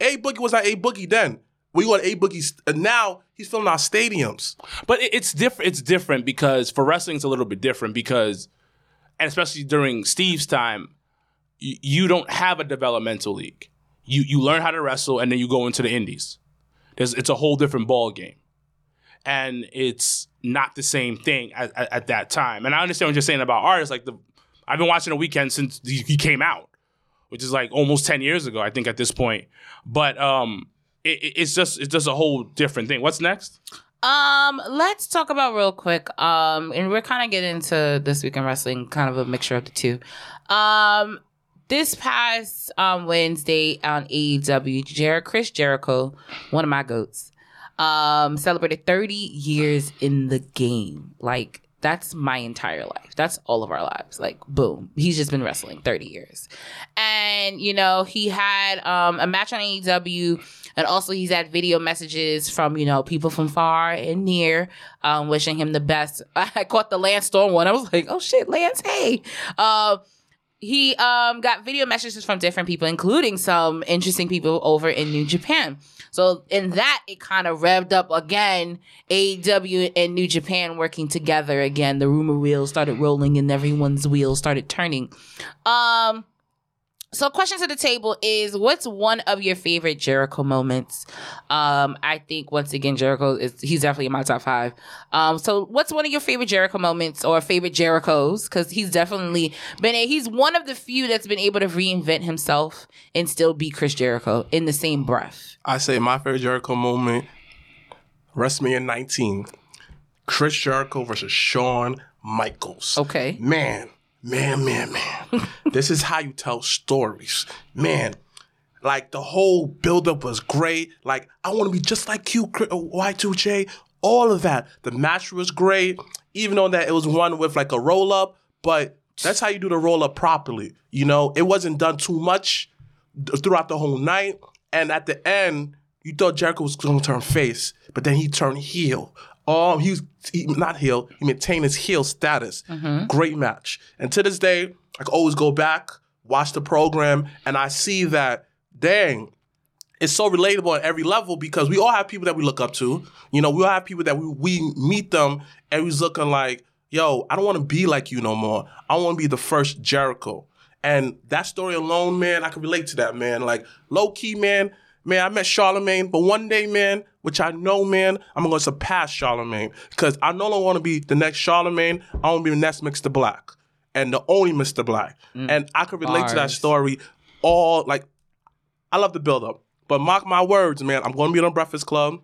A Boogie was not A Boogie then. We want A Boogie, and now he's filling our stadiums. But it's different. It's different because for wrestling, it's a little bit different because, and especially during Steve's time, you don't have a developmental league. You learn how to wrestle, and then you go into the indies. It's a whole different ball game, and it's not the same thing at that time. And I understand what you're saying about artists. Like I've been watching The Weeknd since he came out, which is like almost 10 years ago, I think, at this point. But it's just a whole different thing. What's next? Let's talk about real quick. And we're kind of getting into This Week in Wrestling, kind of a mixture of the two. This past Wednesday on AEW, Chris Jericho, one of my goats, celebrated 30 years in the game. Like, that's my entire life. That's all of our lives. Like, boom. He's just been wrestling 30 years. And, you know, he had a match on AEW, and also he's had video messages from, you know, people from far and near wishing him the best. I caught the Lance Storm one. I was like, oh, shit, Lance, hey. He got video messages from different people, including some interesting people over in New Japan. So in that, it kind of revved up again, AEW and New Japan working together again. The rumor wheels started rolling and everyone's wheels started turning. So question to the table is, what's one of your favorite Jericho moments? I think, once again, Jericho, he's definitely in my top five. So what's one of your favorite Jericho moments or favorite Jerichos? Because he's definitely been, he's one of the few that's been able to reinvent himself and still be Chris Jericho in the same breath. I say my favorite Jericho moment, WrestleMania 19. Chris Jericho versus Shawn Michaels. Okay. Man. This is how you tell stories. Man, like, the whole buildup was great. Like, I want to be just like you, Y2J, all of that. The match was great, even though that it was one with, like, a roll-up. But that's how you do the roll-up properly. You know, it wasn't done too much throughout the whole night. And at the end, you thought Jericho was going to turn face, but then he turned heel. He maintained his heel status. Mm-hmm. Great match. And to this day, I always go back, watch the program, and I see that, dang, it's so relatable at every level because we all have people that we look up to. You know, we all have people that we meet them and we're looking like, yo, I don't want to be like you no more. I want to be the first Jericho. And that story alone, man, I can relate to that, man. Like, low-key, man, I met Charlemagne, but one day, man, which I know, man, I'm going to surpass Charlemagne because I no longer want to be the next Charlemagne. I want to be the next Mr. Black and the only Mr. Black. And I could relate to that story all, like, I love the build-up. But mark my words, man, I'm going to be on Breakfast Club.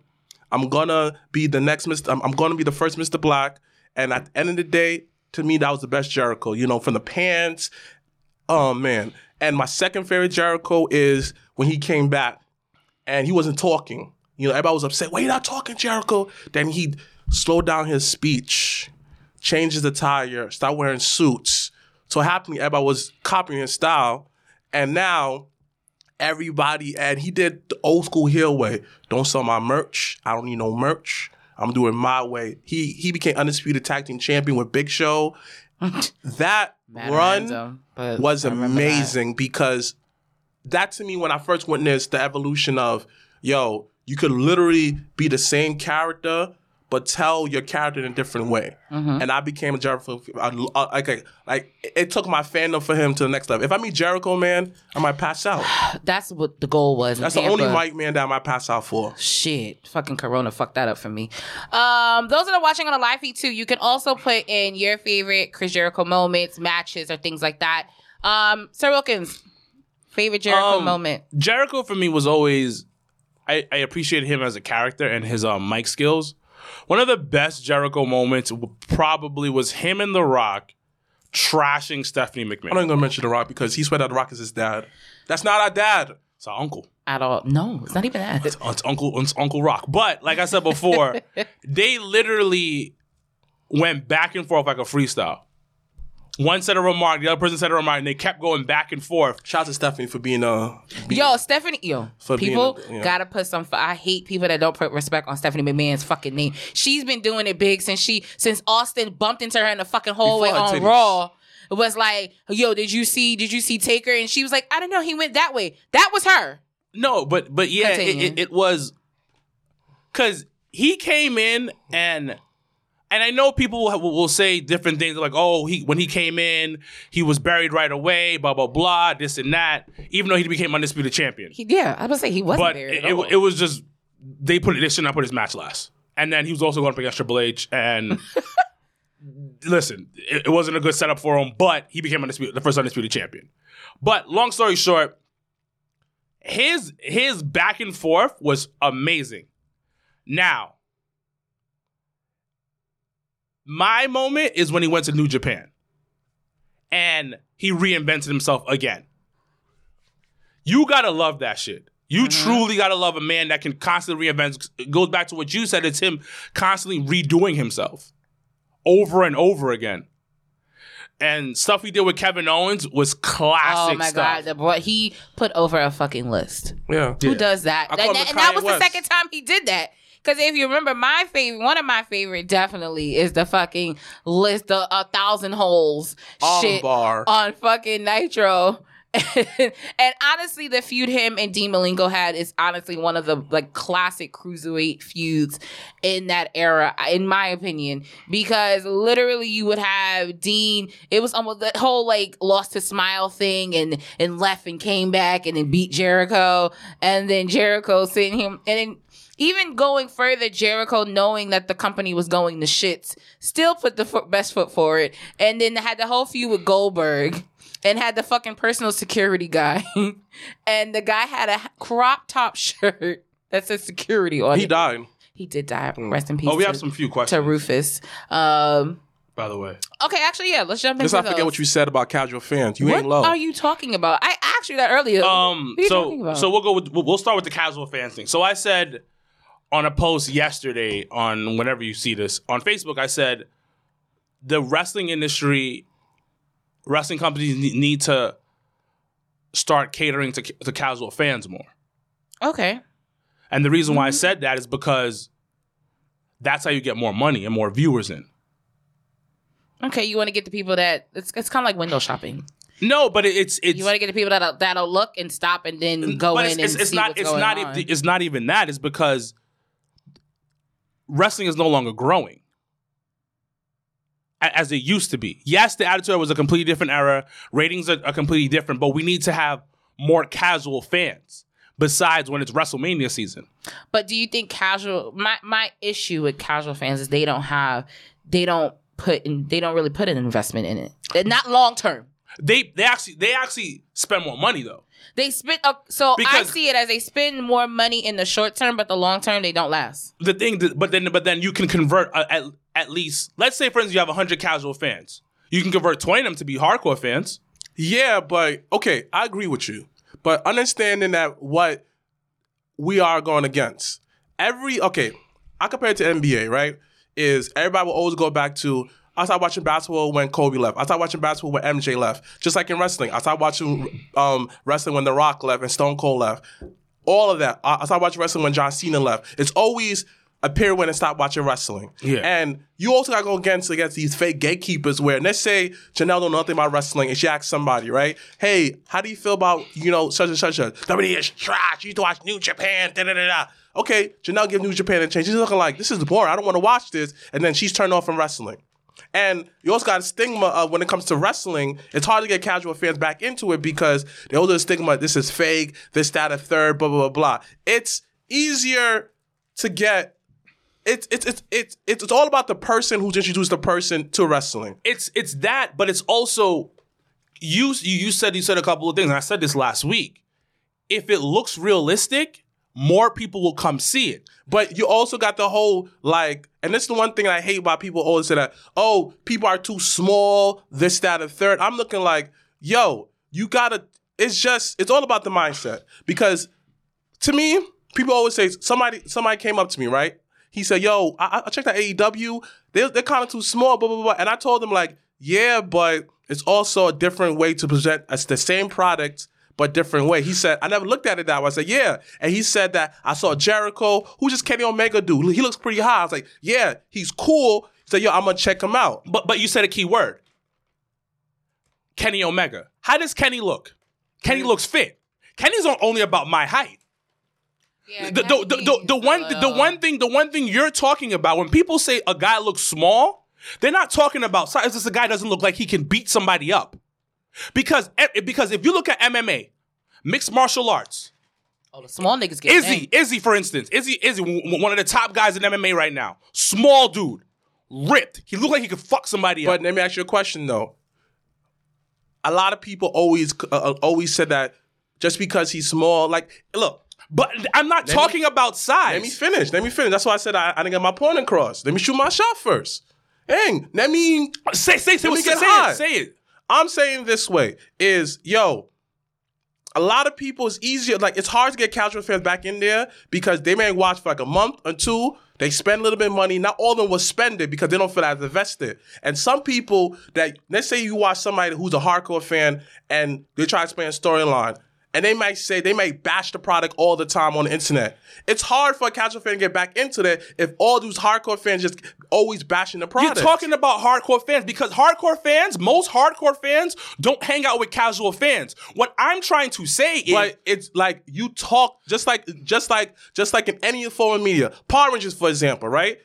I'm going to be the next Mr. I'm going to be the first Mr. Black. And at the end of the day, to me, that was the best Jericho, you know, from the pants. Oh, man. And my second favorite Jericho is when he came back. And he wasn't talking. You know, everybody was upset. Why you not talking, Jericho? Then he slowed down his speech, changed his attire, started wearing suits. So happily, everybody was copying his style. And now everybody, and he did the old school heel way. Don't sell my merch. I don't need no merch. I'm doing my way. He became undisputed tag team champion with Big Show. That run was amazing because that to me, when I first witnessed the evolution of, yo, you could literally be the same character, but tell your character in a different way. Mm-hmm. And I became a Jericho. Like, it took my fandom for him to the next level. If I meet Jericho, man, I might pass out. That's what the goal was. That's the only white man that I might pass out for. Shit. Fucking Corona fucked that up for me. Those that are watching on a live feed, too, you can also put in your favorite Chris Jericho moments, matches, or things like that. Sir Wilkins. Favorite Jericho moment? Jericho for me was always, I appreciated him as a character and his mic skills. One of the best Jericho moments probably was him and The Rock trashing Stephanie McMahon. I'm not going to mention The Rock because he swear that The Rock is his dad. That's not our dad. It's our uncle. At all. No, it's not even that. It's Uncle Rock. But like I said before, they literally went back and forth like a freestyle. One said a remark, the other person said a remark, and they kept going back and forth. Shout out to Stephanie for being gotta put some. I hate people that don't put respect on Stephanie McMahon's fucking name. She's been doing it big since Austin bumped into her in the fucking hallway on Raw. It was like, yo, did you see Taker? And she was like, I don't know, he went that way. That was her. No, but yeah, it was because he came in and. And I know people will say different things like, oh, when he came in, he was buried right away, blah, blah, blah, this and that, even though he became undisputed champion. I was going to say he wasn't buried at all. It was just, they should not put his match last. And then he was also going up against Triple H. And listen, it wasn't a good setup for him, but he became the first undisputed champion. But long story short, his back and forth was amazing. Now, my moment is when he went to New Japan and he reinvented himself again. You got to love that shit. You truly got to love a man that can constantly reinvent. It goes back to what you said. It's him constantly redoing himself over and over again. And stuff he did with Kevin Owens was classic stuff. Oh, my God. The boy, he put over a fucking list. Yeah. Who does that? And that was the second time he did that. Because if you remember, one of my favorite definitely is the fucking list of 1,000 holes shit on fucking Nitro. And honestly, the feud him and Dean Malenko had is honestly one of the like classic cruiserweight feuds in that era, in my opinion, because literally you would have Dean. It was almost the whole like lost his smile thing and left and came back and then beat Jericho. And then Jericho sitting him and then even going further, Jericho, knowing that the company was going to shits, still put the best foot forward. And then had the whole feud with Goldberg and had the fucking personal security guy. And the guy had a crop top shirt that said security on it. He died. He did die. Rest in peace. Oh, we have some few questions. To Rufus. By the way. Okay, actually, yeah, let's jump into this. Let's not forget what you said about casual fans. You ain't low. What are you talking about? I asked you that earlier. So we'll start with the casual fan thing. So I said on a post yesterday on whenever you see this on Facebook, I said the wrestling industry, wrestling companies need to start catering to casual fans more. Okay. And the reason why I said that is because that's how you get more money and more viewers in. Okay, you want to get the people that it's kind of like window shopping. No, but it's you want to get the people that'll look and stop and then go in and see what's going on. It's not even that. It's because wrestling is no longer growing as it used to be. Yes, the Attitude was a completely different era. Ratings are completely different, but we need to have more casual fans besides when it's WrestleMania season. But do you think my issue with casual fans is they don't really put an investment in it. They're not long term. They actually spend more money though. I see it as they spend more money in the short term, but the long term they don't last. The thing, but then you can convert at least. Let's say, for instance, you have 100 casual fans. You can convert 20 of them to be hardcore fans. Yeah, but okay, I agree with you. But understanding that what we are going against, I compare it to NBA, right? Is everybody will always go back to. I started watching basketball when Kobe left. I started watching basketball when MJ left. Just like in wrestling. I started watching wrestling when The Rock left and Stone Cold left. All of that. I started watching wrestling when John Cena left. It's always a period when I stopped watching wrestling. Yeah. And you also got to go against these fake gatekeepers where, let's say, Janelle don't know nothing about wrestling and she asks somebody, right? Hey, how do you feel about, such and such? WWE is trash. You used to watch New Japan, da-da-da-da. Okay, Janelle give New Japan a chance. She's looking like, this is boring. I don't want to watch this. And then she's turned off from wrestling. And you also got a stigma of when it comes to wrestling, it's hard to get casual fans back into it because the older stigma, this is fake, this, that, a third, blah, blah, blah, blah. It's easier to get. It's all about the person who's introduced the person to wrestling. It's that, but it's also you said a couple of things, and I said this last week. If it looks realistic, more people will come see it. But you also got the whole, like, and this is the one thing I hate about people always say that, oh, people are too small, this, that, and third. I'm looking like, yo, you gotta, it's just, it's all about the mindset. Because to me, people always say, somebody came up to me, right? He said, yo, I checked out AEW, they're kind of too small, blah, blah, blah. And I told him, like, yeah, but it's also a different way to present the same product, but different way. He said, I never looked at it that way. I said, yeah. And he said that I saw Jericho, who's just Kenny Omega dude. He looks pretty high. I was like, yeah, he's cool. He said, yo, I'm going to check him out. But you said a key word. Kenny Omega. How does Kenny look? Kenny looks fit. Kenny's only about my height. Yeah, the one thing you're talking about when people say a guy looks small, they're not talking about size. It's just a guy doesn't look like he can beat somebody up. Because if you look at MMA, mixed martial arts, oh, the small niggas get Izzy, for instance, Izzy, one of the top guys in MMA right now, small dude, ripped. He looked like he could fuck somebody up. But let me ask you a question though. A lot of people always said that just because he's small, like look. But I'm not talking about size. Let me finish. That's why I said I didn't get my point across. Let me shoot my shot first. Dang, let me say it. I'm saying this way is, yo, a lot of people, it's easier. Like, it's hard to get casual fans back in there because they may watch for like a month or two. They spend a little bit of money. Not all of them will spend it because they don't feel as invested. And some people that, let's say you watch somebody who's a hardcore fan and they try to explain a storyline. And they might say, they might bash the product all the time on the internet. It's hard for a casual fan to get back into that if all these hardcore fans just always bashing the product. You're talking about hardcore fans because hardcore fans, most hardcore fans don't hang out with casual fans. What I'm trying to say is... But it's like you talk, just like in any form of media. Power Rangers, for example, right?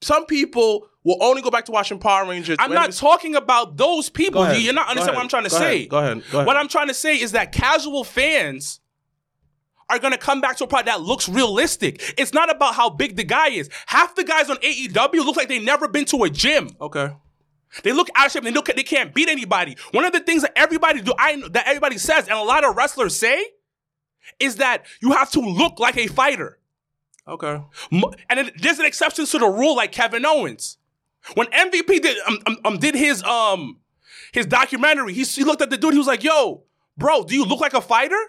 Some people will only go back to watching Power Rangers. I'm not talking about those people. You're not understanding what I'm trying to say. Go ahead. What I'm trying to say is that casual fans are going to come back to a product that looks realistic. It's not about how big the guy is. Half the guys on AEW look like they've never been to a gym. Okay. They look out of shape. And they can't beat anybody. One of the things that everybody do, that everybody says, and a lot of wrestlers say, is that you have to look like a fighter. Okay. And there's an exception to the rule, like Kevin Owens. When MVP did his documentary, he looked at the dude. He was like, "Yo, bro, do you look like a fighter?"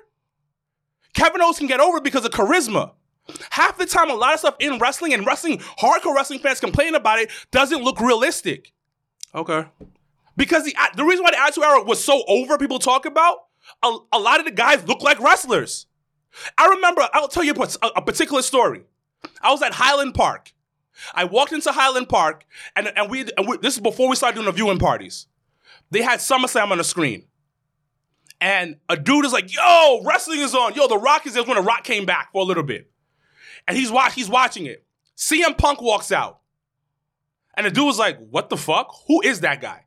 Kevin Owens can get over because of charisma. Half the time, a lot of stuff in wrestling and hardcore wrestling fans complain about it doesn't look realistic. Okay. Because the reason why the Attitude Era was so over, people talk about a lot of the guys look like wrestlers. I remember, I'll tell you a particular story. I was at Highland Park. I walked into Highland Park, and this is before we started doing the viewing parties. They had SummerSlam on the screen. And a dude is like, yo, wrestling is on. Yo, The Rock is there. It was when The Rock came back for a little bit. And he's watching it. CM Punk walks out. And the dude was like, what the fuck? Who is that guy?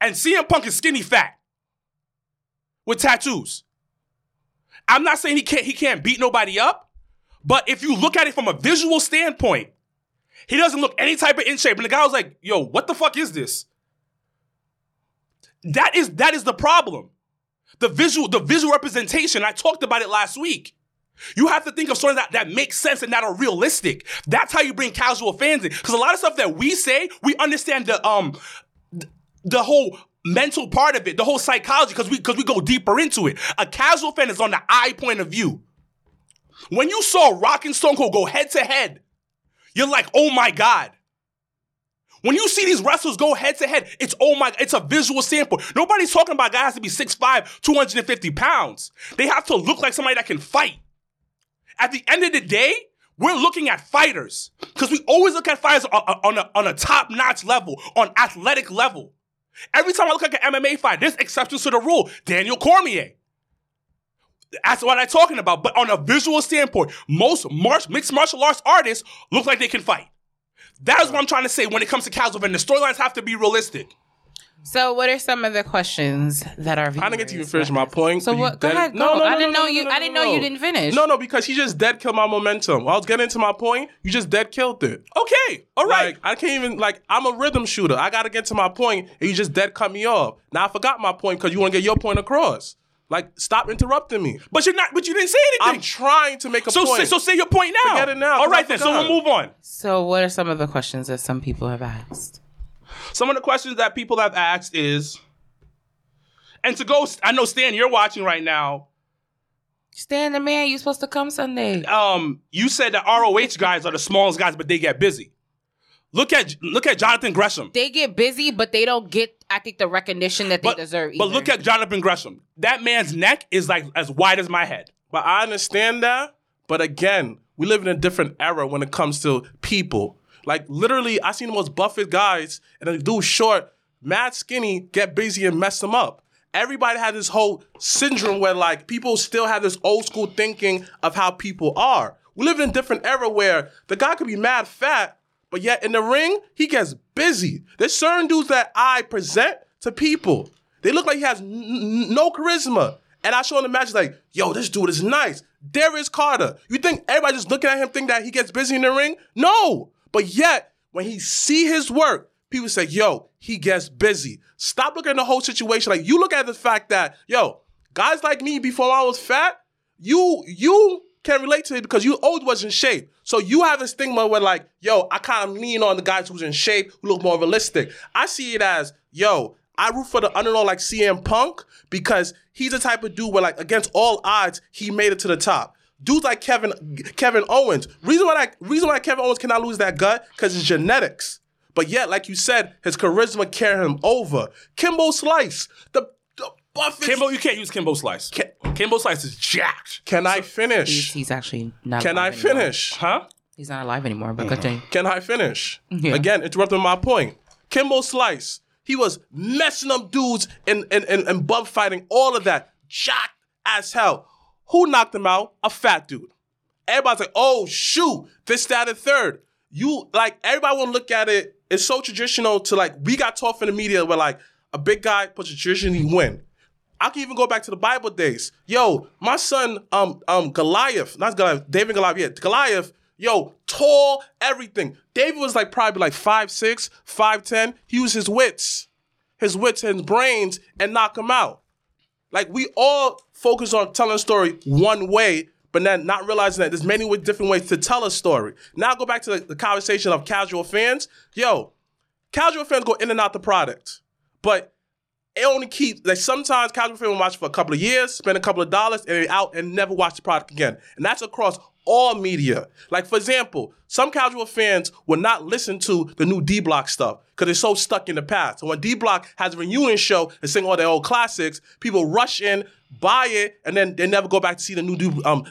And CM Punk is skinny fat with tattoos. I'm not saying he can't beat nobody up, but if you look at it from a visual standpoint, he doesn't look any type of in shape. And the guy was like, yo, what the fuck is this? That is the problem. The visual representation, I talked about it last week. You have to think of stories that make sense and that are realistic. That's how you bring casual fans in. Because a lot of stuff that we say, we understand the whole mental part of it, the whole psychology, because we go deeper into it. A casual fan is on the eye point of view. When you saw Rock and Stone Cold go head to head, you're like, oh my God. When you see these wrestlers go head to head, it's oh my, it's a visual sample. Nobody's talking about a guy has to be 6'5", 250 pounds. They have to look like somebody that can fight. At the end of the day, we're looking at fighters because we always look at fighters on a top-notch level, on athletic level. Every time I look at an MMA fight, there's exceptions to the rule. Daniel Cormier. That's what I'm talking about. But on a visual standpoint, most mixed martial arts artists look like they can fight. That is what I'm trying to say when it comes to casual, and the storylines have to be realistic. So what are some of the questions that are... I didn't get to even finish my point. So what? Go ahead. No, I didn't know you didn't finish. No, because he just dead killed my momentum. I was getting into my point. You just dead killed it. Okay. All right. Like, I can't even... Like, I'm a rhythm shooter. I got to get to my point, and you just dead cut me off. Now, I forgot my point because you want to get your point across. Like, stop interrupting me. But you're not. But you didn't say anything. I'm trying to make a point. So say your point now. Forget it now. All right then. So we'll move on. So what are some of the questions that some people have asked? Some of the questions that people have asked is, and to go, I know Stan, you're watching right now. Stan, the man, you're supposed to come Sunday. You said that ROH guys are the smallest guys, but they get busy. Look at Jonathan Gresham. They get busy, but they don't get, I think, the recognition that they deserve either. But look at Jonathan Gresham. That man's neck is like as wide as my head. But I understand that. But again, we live in a different era when it comes to people. Like, literally, I seen the most buffed guys, and a dude short, mad skinny, get busy and mess them up. Everybody had this whole syndrome where, like, people still have this old school thinking of how people are. We live in a different era where the guy could be mad fat, but yet in the ring, he gets busy. There's certain dudes that I present to people. They look like he has no charisma. And I show him the match, like, yo, this dude is nice. Darius Carter. You think everybody just looking at him think that he gets busy in the ring? No. But yet, when he see his work, people say, yo, he gets busy. Stop looking at the whole situation. Like, you look at the fact that, yo, guys like me before I was fat, you can relate to it because you always was in shape. So you have this stigma where, like, yo, I kind of lean on the guys who's in shape, who look more realistic. I see it as, yo, I root for the underdog like CM Punk because he's the type of dude where, like, against all odds, he made it to the top. Dudes like Kevin Owens. Reason why Kevin Owens cannot lose that gut, because it's genetics. But yet, like you said, his charisma carried him over. Kimbo Slice, the buffest. Kimbo, you can't use Kimbo Slice. Kimbo Slice is jacked. Can I finish? He's actually not. Can alive I finish? Anymore. Huh? He's not alive anymore. But good thing. Can I finish? Yeah. Again, interrupting my point. Kimbo Slice, he was messing up dudes and bump fighting, all of that, jacked as hell. Who knocked him out? A fat dude. Everybody's like, oh shoot, this, that, and third. You like everybody will look at it. It's so traditional to, like, we got taught from the media where, like, a big guy puts a tradition, he win. I can even go back to the Bible days. Yo, my son, Goliath, yo, tall, everything. David was, like, probably, like, 5'6", 5'10". He used his wits and his brains and knock him out. Like, we all focus on telling a story one way, but then not realizing that there's many different ways to tell a story. Now go back to the conversation of casual fans. Yo, casual fans go in and out the product. But it only keeps, like, sometimes casual fans will watch for a couple of years, spend a couple of dollars, and they're out and never watch the product again. And that's across all media. Like, for example, some casual fans will not listen to the new D-Block stuff because they're so stuck in the past. So when D-Block has a reunion show and sing all their old classics, people rush in, buy it, and then they never go back to see the new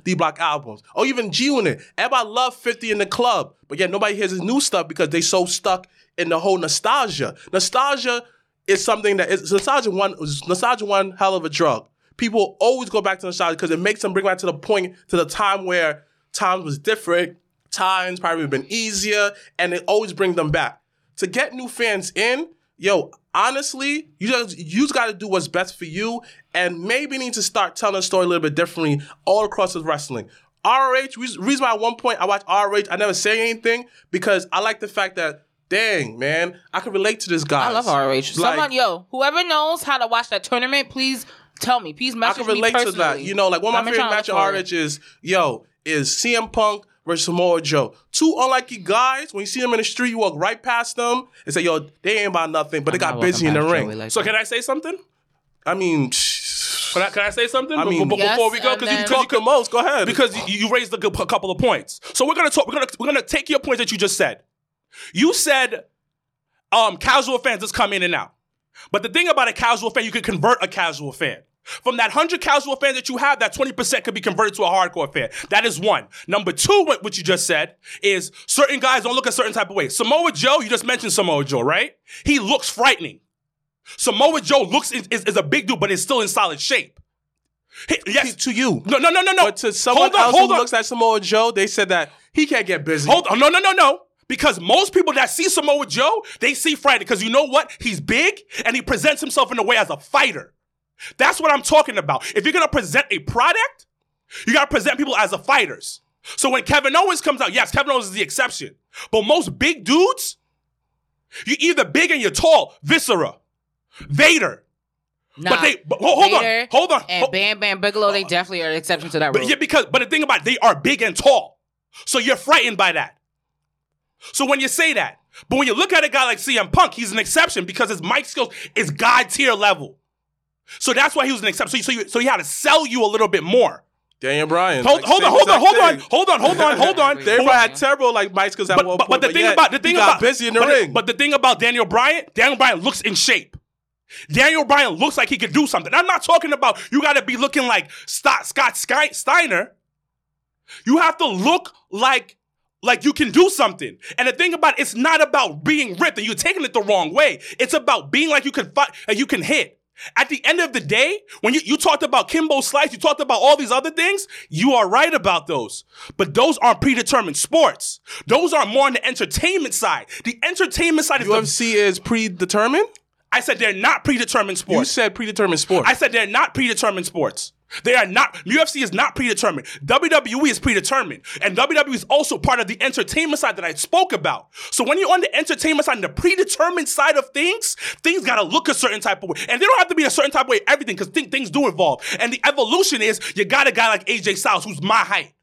D-Block albums. Or even G-Unit. Everybody loved 50 in the club, but yet nobody hears his new stuff because they so stuck in the whole nostalgia. Nostalgia is one hell of a drug. People always go back to nostalgia because it makes them bring back to the point, to the time where times was different, times probably been easier, and it always brings them back. To get new fans in, yo, honestly, you just got to do what's best for you, and maybe need to start telling the story a little bit differently all across the wrestling. ROH, reason why at one point I watched ROH, I never say anything because I like the fact that, dang, man, I can relate to this guy. I love ROH. Like, whoever knows how to watch that tournament, please tell me. Please message me personally. I can relate to that. You know, like, one of my favorite matches at ROH is CM Punk versus Samoa Joe. Two unlikely guys. When you see them in the street, you walk right past them and say, yo, they ain't about nothing, but they got busy in the ring. Like, so that. Can I say something? I mean, can I say something? I mean, yes, before we go, because you talk the most, go ahead. Because you raised a couple of points. So we're gonna take your points that you just said. You said casual fans just come in and out. But the thing about a casual fan, you can convert a casual fan. From that 100 casual fans that you have, that 20% could be converted to a hardcore fan. That is one. Number two, what you just said is certain guys don't look a certain type of way. Samoa Joe, you just mentioned Samoa Joe, right? He looks frightening. Samoa Joe is a big dude, but is still in solid shape. Yes, to you. No. But to someone else who looks at Samoa Joe, they said that he can't get busy. Hold on, no. Because most people that see Samoa Joe, they see Friday. Because you know what? He's big, and he presents himself in a way as a fighter. That's what I'm talking about. If you're going to present a product, you got to present people as a fighters. So when Kevin Owens comes out, yes, Kevin Owens is the exception. But most big dudes, you're either big and you're tall. Viscera. Vader. Nah, but they hold on. And Bam Bam Bigelow, they definitely are an exception to that rule. Yeah, but the thing about it, they are big and tall, so you're frightened by that. So when you say that, but when you look at a guy like CM Punk, he's an exception because his mic skills is God tier level. So that's why he was an exception. So he had to sell you a little bit more. Daniel Bryan. Hold on. They had terrible mic skills at one point. But the thing about Daniel Bryan looks in shape. Daniel Bryan looks like he could do something. I'm not talking about you got to be looking like Scott Steiner. You have to look like you can do something. And the thing about it, it's not about being ripped and you're taking it the wrong way. It's about being like you can fight and you can hit. At the end of the day, when you talked about Kimbo Slice, you talked about all these other things, you are right about those. But those aren't predetermined sports. Those are more on the entertainment side. The entertainment side is... UFC is predetermined? I said they're not predetermined sports. You said predetermined sports. I said they're not predetermined sports. They are not. UFC is not predetermined. WWE is predetermined. And WWE is also part of the entertainment side that I spoke about. So when you're on the entertainment side and the predetermined side of things, things got to look a certain type of way. And they don't have to be a certain type of way everything because things do evolve. And the evolution is you got a guy like AJ Styles who's my height.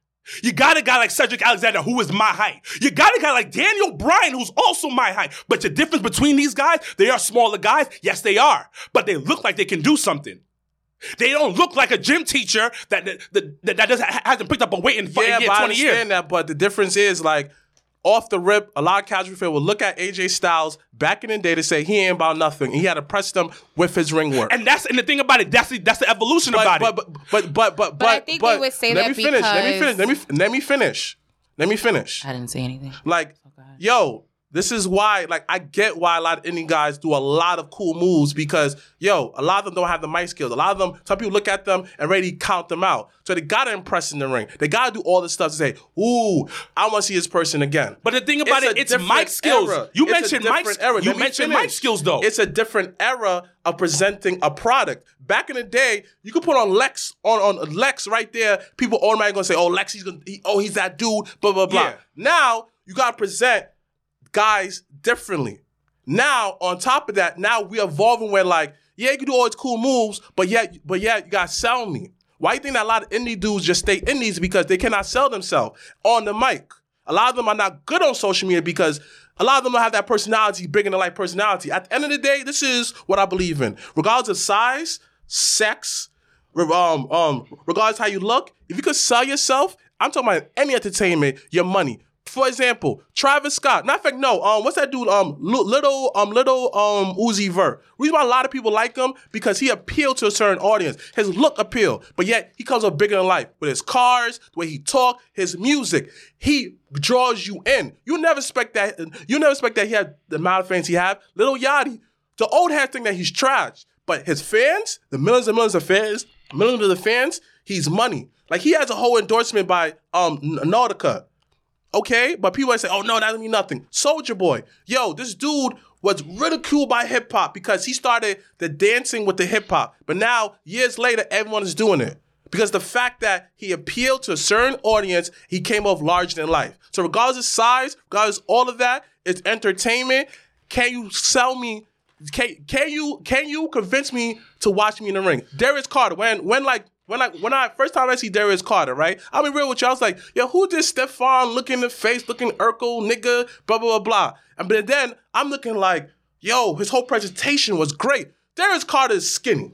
You got a guy like Cedric Alexander who is my height. You got a guy like Daniel Bryan who's also my height. But the difference between these guys, they are smaller guys. Yes, they are. But they look like they can do something. They don't look like a gym teacher that hasn't picked up a weight in 20 years. Yeah, I understand that, but the difference is, off the rip, a lot of casual fans will look at AJ Styles back in the day to say he ain't about nothing. And he had to press them with his ring work. And the thing about it, that's the evolution about it. But I think they would say that because... Let me finish. I didn't say anything. This is why, I get why a lot of indie guys do a lot of cool moves because, a lot of them don't have the mic skills. A lot of them, some people look at them and already count them out. So they got to impress in the ring. They got to do all this stuff to say, ooh, I want to see this person again. But the thing about it's mic skills. Era. You mentioned mic skills. You mentioned mic skills, though. It's a different era of presenting a product. Back in the day, you could put on Lex, on Lex right there. People automatically going to say, oh, Lex, he's that dude, blah, blah, blah. Yeah. Now, you got to present guys differently. Now, on top of that, now we're evolving where you can do all these cool moves, but you gotta sell me. Why do you think that a lot of indie dudes just stay indies? Because they cannot sell themselves on the mic. A lot of them are not good on social media because a lot of them don't have that personality, bigger than life personality. At the end of the day, this is what I believe in. Regardless of size, sex, regardless how you look, if you could sell yourself, I'm talking about any entertainment, your money. For example, Travis Scott. Matter of fact, no. What's that dude? Little Uzi Vert. The reason why a lot of people like him because he appealed to a certain audience. His look appealed, but yet he comes up bigger than life with his cars, the way he talk, his music. He draws you in. You never expect that. You never expect that he had the amount of fans he have. Little Yachty, the old head thing that he's trash, but his fans, the millions and millions of fans, he's money. He has a whole endorsement by Nautica. Okay, but people say, oh, no, that doesn't mean nothing. Soulja Boy. Yo, this dude was ridiculed by hip-hop because he started the dancing with the hip-hop. But now, years later, everyone is doing it. Because the fact that he appealed to a certain audience, he came off larger than life. So regardless of size, regardless of all of that, it's entertainment. Can you sell me? Can you convince me to watch me in the ring? Darius Carter, when I first time I see Darius Carter, right? I'll be real with you. I was like, yo, who did Stefan look in the face, looking Urkel, nigga, blah, blah, blah, blah. And but then I'm looking like, yo, his whole presentation was great. Darius Carter is skinny.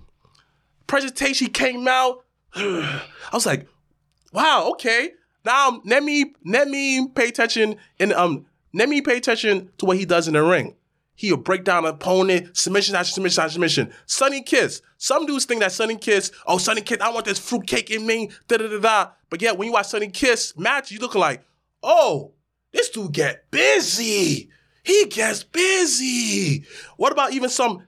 Presentation came out. I was like, wow, okay. Now let me pay attention to what he does in the ring. He'll break down an opponent, submission. Sonny Kiss. Some dudes think that Sonny Kiss, I want this fruitcake in me, da-da-da-da. But yeah, when you watch Sonny Kiss match, you look like, oh, this dude get busy. He gets busy. What about even some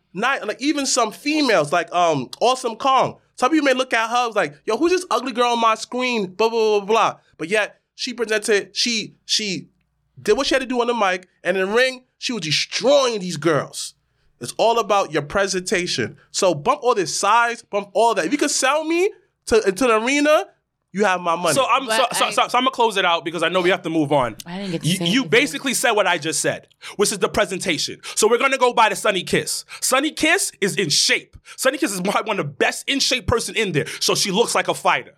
females, Awesome Kong? Some people may look at her like, yo, who's this ugly girl on my screen, blah, blah, blah, blah. But yet, she presented, she did what she had to do on the mic, and in the ring, she was destroying these girls. It's all about your presentation. So bump all this size, bump all that. If you could sell me to the arena, You have my money. So I'm so I'm gonna close it out because I know we have to move on. I didn't get to say you basically said what I just said, which is the presentation. So we're gonna go by the Sunny Kiss. Sunny Kiss is in shape. Sunny Kiss is one of the best in shape person in there. So she looks like a fighter.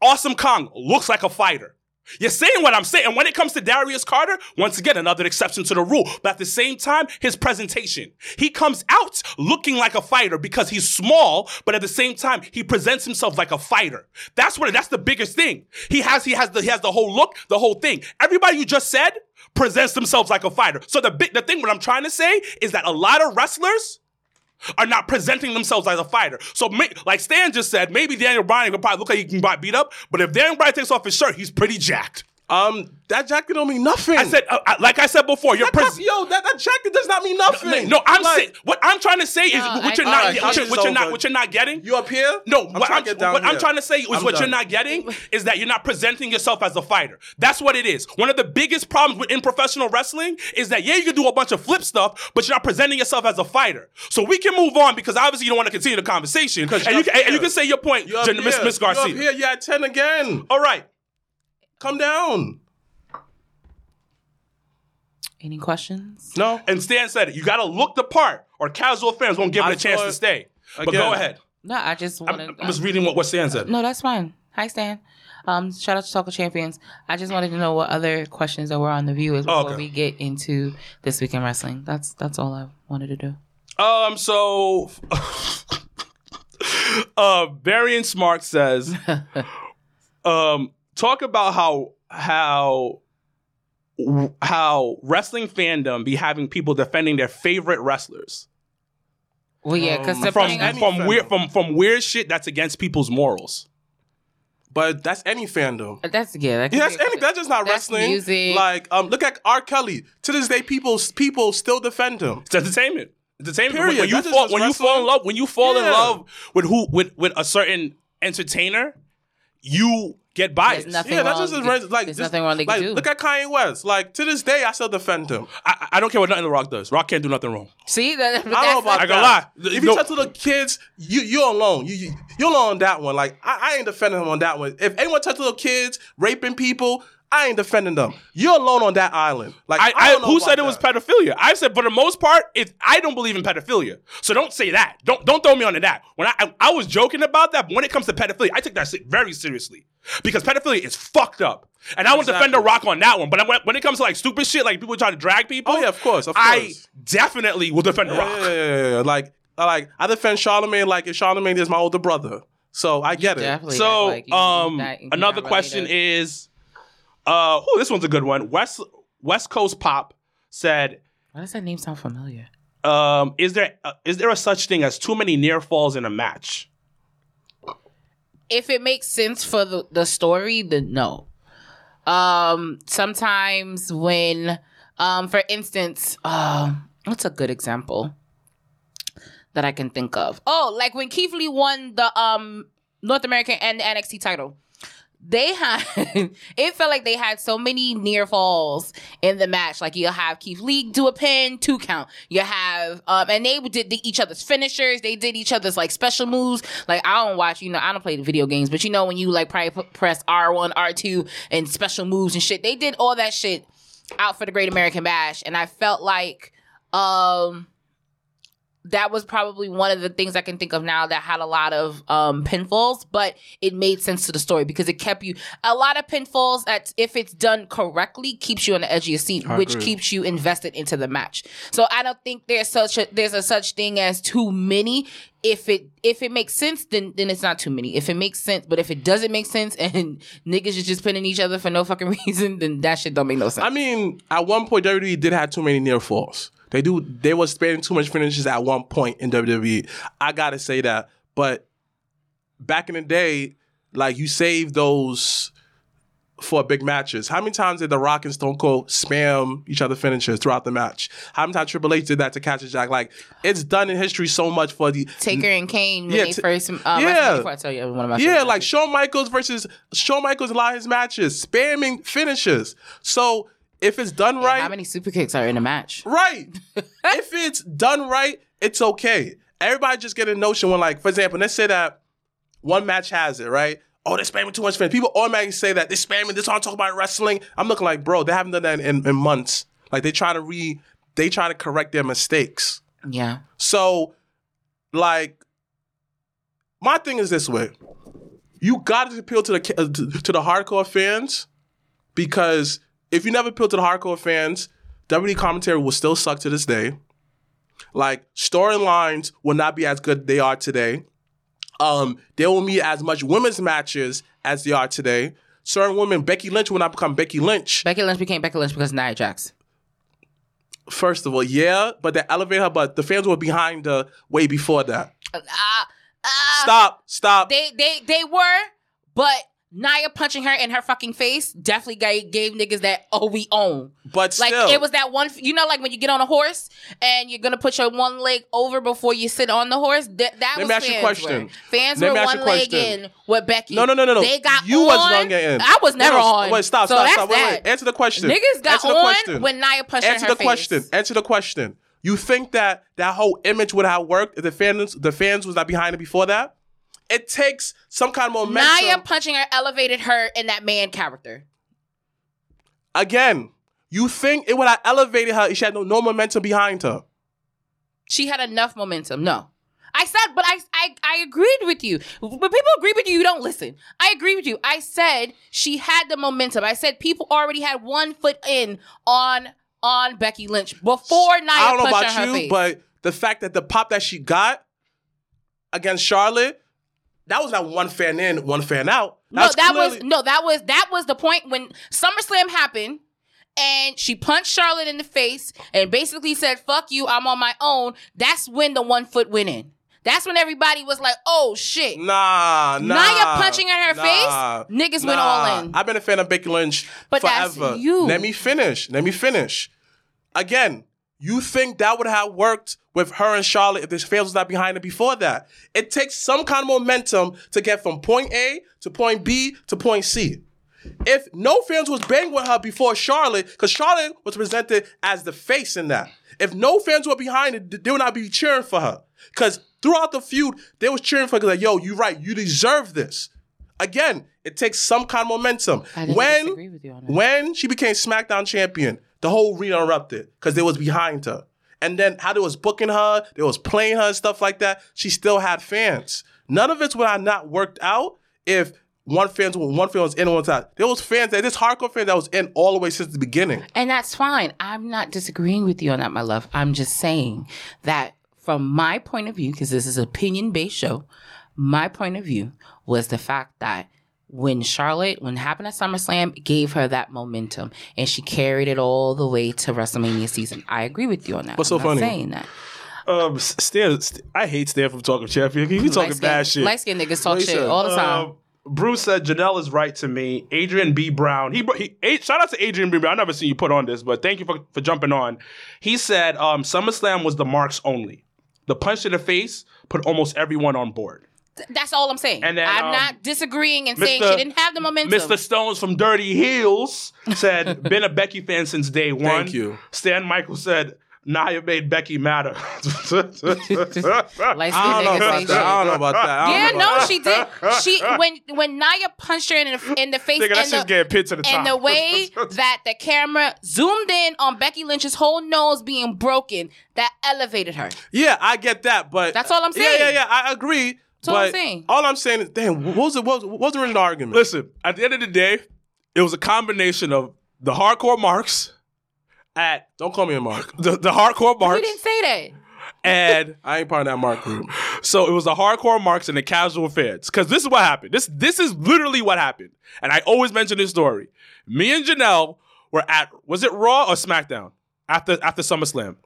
Awesome Kong looks like a fighter. You're saying what I'm saying. And when it comes to Darius Carter, once again, another exception to the rule. But at the same time, his presentation. He comes out looking like a fighter because he's small, but at the same time, he presents himself like a fighter. That's the biggest thing. He has the whole look, the whole thing. Everybody you just said presents themselves like a fighter. So the thing what I'm trying to say is that a lot of wrestlers are not presenting themselves as a fighter. So, like Stan just said, maybe Daniel Bryan could probably look like he can beat up, but if Daniel Bryan takes off his shirt, he's pretty jacked. That jacket don't mean nothing. I said, like I said before, that jacket does not mean nothing. No, I'm like, what I'm trying to say is what you're not getting. You up here? No, I'm trying to say is what you're not getting is that you're not presenting yourself as a fighter. That's what it is. One of the biggest problems in professional wrestling is that you can do a bunch of flip stuff, but you're not presenting yourself as a fighter. So we can move on because obviously you don't want to continue the conversation. And you can say your point, Miss Garcia. You're up here. You're at 10 again. All right. Come down. Any questions? No. And Stan said it. You got to look the part or casual fans won't give it a chance to stay. Again. But go ahead. No, I just want to... I'm just reading what Stan said. No, that's fine. Hi, Stan. Shout out to Talk of Champions. I just wanted to know what other questions that were on the viewers before we get into This Week in Wrestling. That's all I wanted to do. So... Varian Smart says... Talk about how wrestling fandom be having people defending their favorite wrestlers. Well, yeah, because from weird shit that's against people's morals. But that's any fandom. That's just not wrestling. Music. Like, look at R. Kelly. To this day, people still defend him. It's entertainment. Period. When you fall in love with a certain entertainer, you get biased. There's nothing wrong they can do. Look at Kanye West. Like, to this day, I still defend him. I don't care what nothing The Rock does. Rock can't do nothing wrong. See? I don't know about that. If you touch little kids, you're alone. You're alone on that one. Like, I ain't defending him on that one. If anyone touches little kids, raping people, I ain't defending them. You're alone on that island. Like, who said it was pedophilia? I said, for the most part, I don't believe in pedophilia. So don't say that. Don't throw me onto that. When I was joking about that, but when it comes to pedophilia, I take that shit very seriously because pedophilia is fucked up. And I won't defend The Rock on that one. But when it comes to like stupid shit, like people trying to drag people, oh yeah, of course, I definitely will defend The Rock. Yeah. Like I defend Charlemagne. Like if Charlemagne is my older brother, so I get it. So another question is. This one's a good one. West Coast Pop said, "Why does that name sound familiar? Is there a such thing as too many near falls in a match? If it makes sense for the story, then no. Sometimes when, for instance, what's a good example that I can think of? Oh, like when Keith Lee won the North American and NXT title." It felt like they had so many near falls in the match. Like you'll have Keith Lee do a pin, 2 count. You have, and they did each other's finishers. They did each other's like special moves. Like I don't watch, I don't play the video games, but when you like probably press R1, R2 and special moves and shit, they did all that shit out for the Great American Bash. And I felt like, that was probably one of the things I can think of now that had a lot of pinfalls, but it made sense to the story because it kept you... A lot of pinfalls, if it's done correctly, keeps you on the edge of your seat, which keeps you invested into the match. So I don't think there's a such thing as too many. If it makes sense, then it's not too many. If it makes sense, but if it doesn't make sense and niggas is just pinning each other for no fucking reason, then that shit don't make no sense. I mean, at one point, WWE did have too many near falls. They were spending too much finishes at one point in WWE. I gotta say that. But back in the day, like you saved those for big matches. How many times did The Rock and Stone Cold spam each other finishes throughout the match? How many times Triple H did that to Catch a Jack? Like it's done in history so much for the Taker and Kane when they first. Before I tell you one of my favorite matches. Shawn Michaels and his matches spamming finishes. So. If it's done right... How many super kicks are in a match? Right. If it's done right, it's okay. Everybody just get a notion when, like, for example, let's say that one match has it, right? oh, they're spamming too much fan. People automatically say that they're spamming. This aren't talking about wrestling. I'm looking like, bro, they haven't done that in months. Like they try to correct their mistakes. Yeah. So, like, my thing is this way: you got to appeal to the hardcore fans, because if you never appeal to the hardcore fans, WWE commentary will still suck to this day. Like, storylines will not be as good as they are today. There will be as much women's matches as they are today. Certain women, Becky Lynch, will not become Becky Lynch. Becky Lynch became Becky Lynch because of Nia Jax. First of all, yeah, but they elevate her, but the fans were behind her way before that. Stop. They were, but Nia punching her in her fucking face definitely gave niggas that, oh, we own. But like, still. It was that one, you know, like when you get on a horse and you're going to put your one leg over before you sit on the horse? That was fans. Let me ask you a question. Fans were one leg in with Becky. No. They got you on. You was one leg in. I was never on. Wait, stop. Wait. Answer the question. Niggas got on when Nia punched her in her face. Answer the question. You think that whole image would have worked if the fans was not behind it before that? It takes some kind of momentum. Nia punching her elevated her in that man character. Again, you think it would have elevated her if she had no momentum behind her? She had enough momentum. No. I said, but I agreed with you. When people agree with you, you don't listen. I agree with you. I said she had the momentum. I said people already had one foot in on Becky Lynch before Nia punched her face. I don't know about you, but the fact that the pop that she got against Charlotte, that was not one fan in, one fan out. That was the point when SummerSlam happened and she punched Charlotte in the face and basically said, fuck you, I'm on my own. That's when the 1 foot went in. That's when everybody was like, oh shit. Nah. Nia punching in her face, niggas went all in. I've been a fan of Becky Lynch forever. That's you. Let me finish. Again, you think that would have worked with her and Charlotte if this fans was not behind her before that? It takes some kind of momentum to get from point A to point B to point C. If no fans was banging with her before Charlotte, because Charlotte was presented as the face in that. If no fans were behind it, they would not be cheering for her. Because throughout the feud, they was cheering for her because, like, yo, you're right, you deserve this. Again, it takes some kind of momentum. When she became SmackDown champion, the whole arena erupted because they was behind her. And then how they was booking her, they was playing her and stuff like that, she still had fans. None of it would have not worked out if one fan was in and one out. There was fans, this hardcore fan that was in all the way since the beginning. And that's fine. I'm not disagreeing with you on that, my love. I'm just saying that from my point of view, because this is an opinion-based show, my point of view was the fact that when it happened at SummerSlam, it gave her that momentum. And she carried it all the way to WrestleMania season. I agree with you on that. What's I'm so not funny? Saying that. I hate Stan from Talking Champion. He be talking bad shit. Light-skinned niggas talk shit all the time. Bruce said, Janelle is right to me. Adrian B. Brown. Shout out to Adrian B. Brown. I've never seen you put on this, but thank you for jumping on. He said, SummerSlam was the marks only. The punch to the face put almost everyone on board. That's all I'm saying. And then, I'm not disagreeing and saying she didn't have the momentum. Mr. Stones from Dirty Heels said, been a Becky fan since day one. Thank you. Stan Michaels said, Nia made Becky matter. I don't know about that. She did. She when Nia punched her in the face, and the way that the camera zoomed in on Becky Lynch's whole nose being broken, that elevated her. Yeah, I get that, but that's all I'm saying. Yeah, I agree. That's all I'm saying. All I'm saying is, damn, what was the original argument? Listen, at the end of the day, it was a combination of the hardcore marks at... Don't call me a mark. The hardcore marks... You didn't say that. And... I ain't part of that mark group. So it was the hardcore marks and the casual fans. Because this is what happened. This is literally what happened. And I always mention this story. Me and Janelle were at... Was it Raw or SmackDown? After SummerSlam.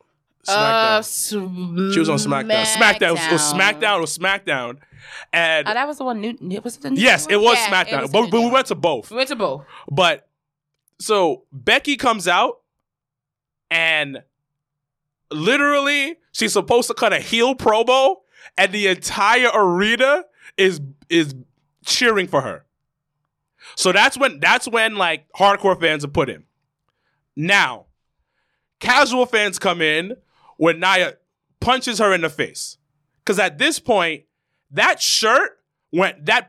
SmackDown. She was on SmackDown. SmackDown. And that was the one. It was SmackDown. But we went to both. But so Becky comes out, and literally she's supposed to cut a heel promo, and the entire arena is cheering for her. So that's when like hardcore fans are put in. Now, casual fans come in. When Nia punches her in the face. Because at this point, that shirt went that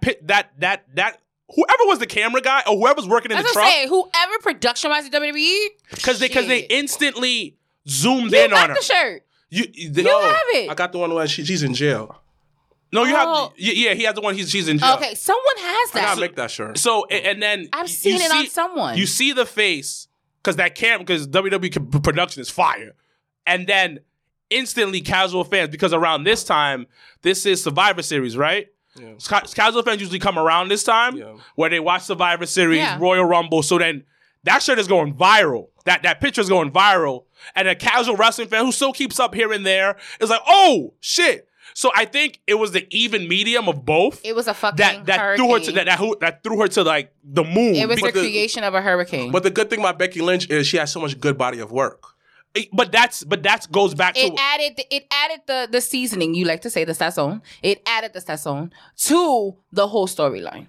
whoever was the camera guy or whoever's working in the truck. I was going to say, whoever production-wise the WWE. Because they instantly zoomed in on her. You got the shirt. You have it. I got the one where she's in jail. No, you have... Yeah, he has the one she's in jail. Okay, someone has that. I got to make that shirt. So, and then... I've seen it on someone. You see the face, because that camera, because WWE production is fire. And then instantly casual fans, because around this time, this is Survivor Series, right? Yeah. Casual fans usually come around this time where they watch Survivor Series, Royal Rumble. So then that shit is going viral. That picture is going viral. And a casual wrestling fan who still keeps up here and there is like, oh, shit. So I think it was the even medium of both. It was a fucking hurricane. That threw her to like the moon. It was the creation of a hurricane. But the good thing about Becky Lynch is she has so much good body of work. But that goes back to it added the seasoning, you like to say, the sazon. It added the sazon to the whole storyline.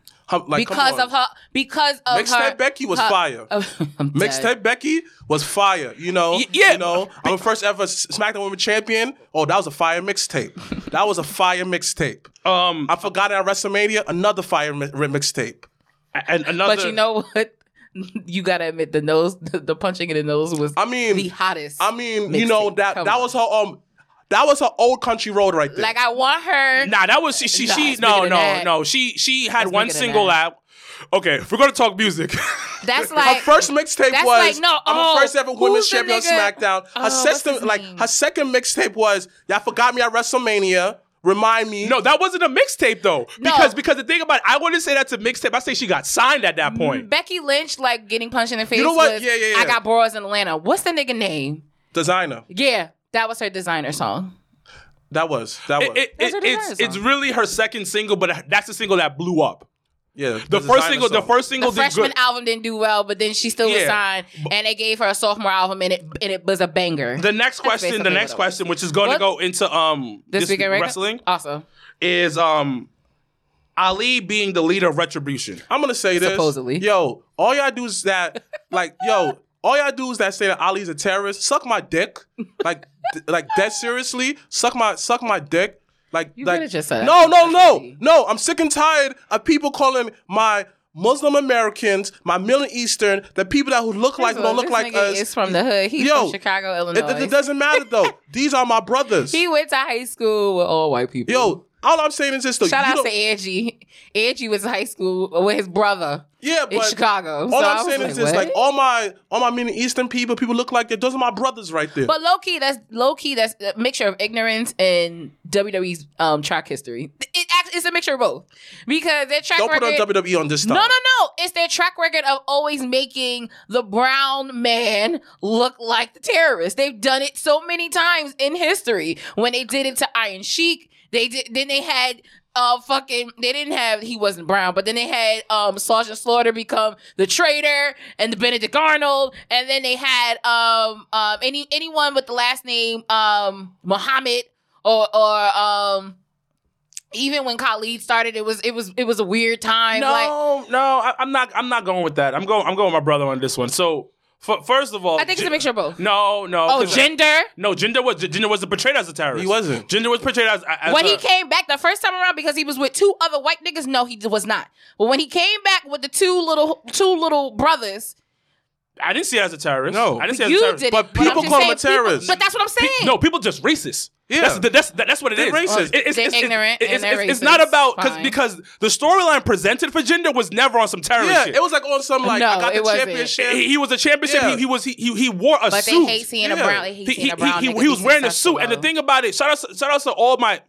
Like, because of her. Mixtape Becky was fire. Mixtape Becky was fire. You know, I'm the first ever SmackDown Women Champion. Oh, that was a fire mixtape. That was a fire mixtape. I forgot at WrestleMania, another fire mixtape. But you know what? You gotta admit the punching in the nose was the hottest. I mean, you know, that was her old country road right there. Like, I want her. Nah, that was no. She had one single out. Okay, if we're gonna talk music. That's like her first mixtape was like, I'm the first ever women's champion on SmackDown. Her second mixtape was Y'all Forgot Me at WrestleMania. Remind me. No, that wasn't a mixtape, though. Because the thing about it, I wouldn't say that's a mixtape. I say she got signed at that point. Becky Lynch, like, getting punched in the face. You know what? Was, yeah. I got bras in Atlanta. What's the nigga name? Designer. Yeah, that was her designer song. That was. It's really her second single, but that's the single that blew up. Yeah, the first single did good. The freshman album didn't do well, but then she still was signed, and they gave her a sophomore album, and it was a banger. The next question, which is going to go into this week wrestling, also is Ali being the leader of Retribution. I'm gonna say this. Supposedly, yo, all y'all do is that, like, yo, all y'all do is that say that Ali's a terrorist. Suck my dick, like, like that seriously. Suck my dick. Like, you could have just said No, I'm sick and tired of people calling my Muslim Americans, my Middle Eastern, the people that who look like don't look like us. He's from the hood. He's from Chicago, Illinois. It doesn't matter, though. These are my brothers. He went to high school with all white people. Yo, all I'm saying is this, though. Shout out to Angie. Angie was in high school with his brother in Chicago. All I'm saying is this, like, all my Middle Eastern people look like that. Those are my brothers right there. But low-key, that's a mixture of ignorance and WWE's track history. It's a mixture of both. Because their track record... Don't put on WWE on this time. No. It's their track record of always making the brown man look like the terrorist. They've done it so many times in history. When they did it to Iron Sheik, he wasn't brown, but then they had Sergeant Slaughter become the traitor and the Benedict Arnold, and then they had anyone with the last name Muhammad or even when Khalid started, it was a weird time. I'm not going with that. I'm going with my brother on this one. So first of all, I think it's a mixture of both. No. Oh, gender? No, gender wasn't portrayed as a terrorist. He wasn't. Gender was portrayed as when he came back the first time around, because he was with two other white niggas. No, he was not. But when he came back with the two little brothers, I didn't see it as a terrorist. No, I didn't see it as a terrorist. But people call him a terrorist. But that's what I'm saying. People just racist. Yeah, that's what it is. Racist. They're ignorant and they're racist. It's not about because the storyline presented for gender was never on some terrorist shit. Yeah, it was like on some like I got the championship. He was a championship. Yeah. He wore a suit. But they hate seeing a brown. They hate seeing a brown. He was wearing a suit. And the thing about it, shout out to all my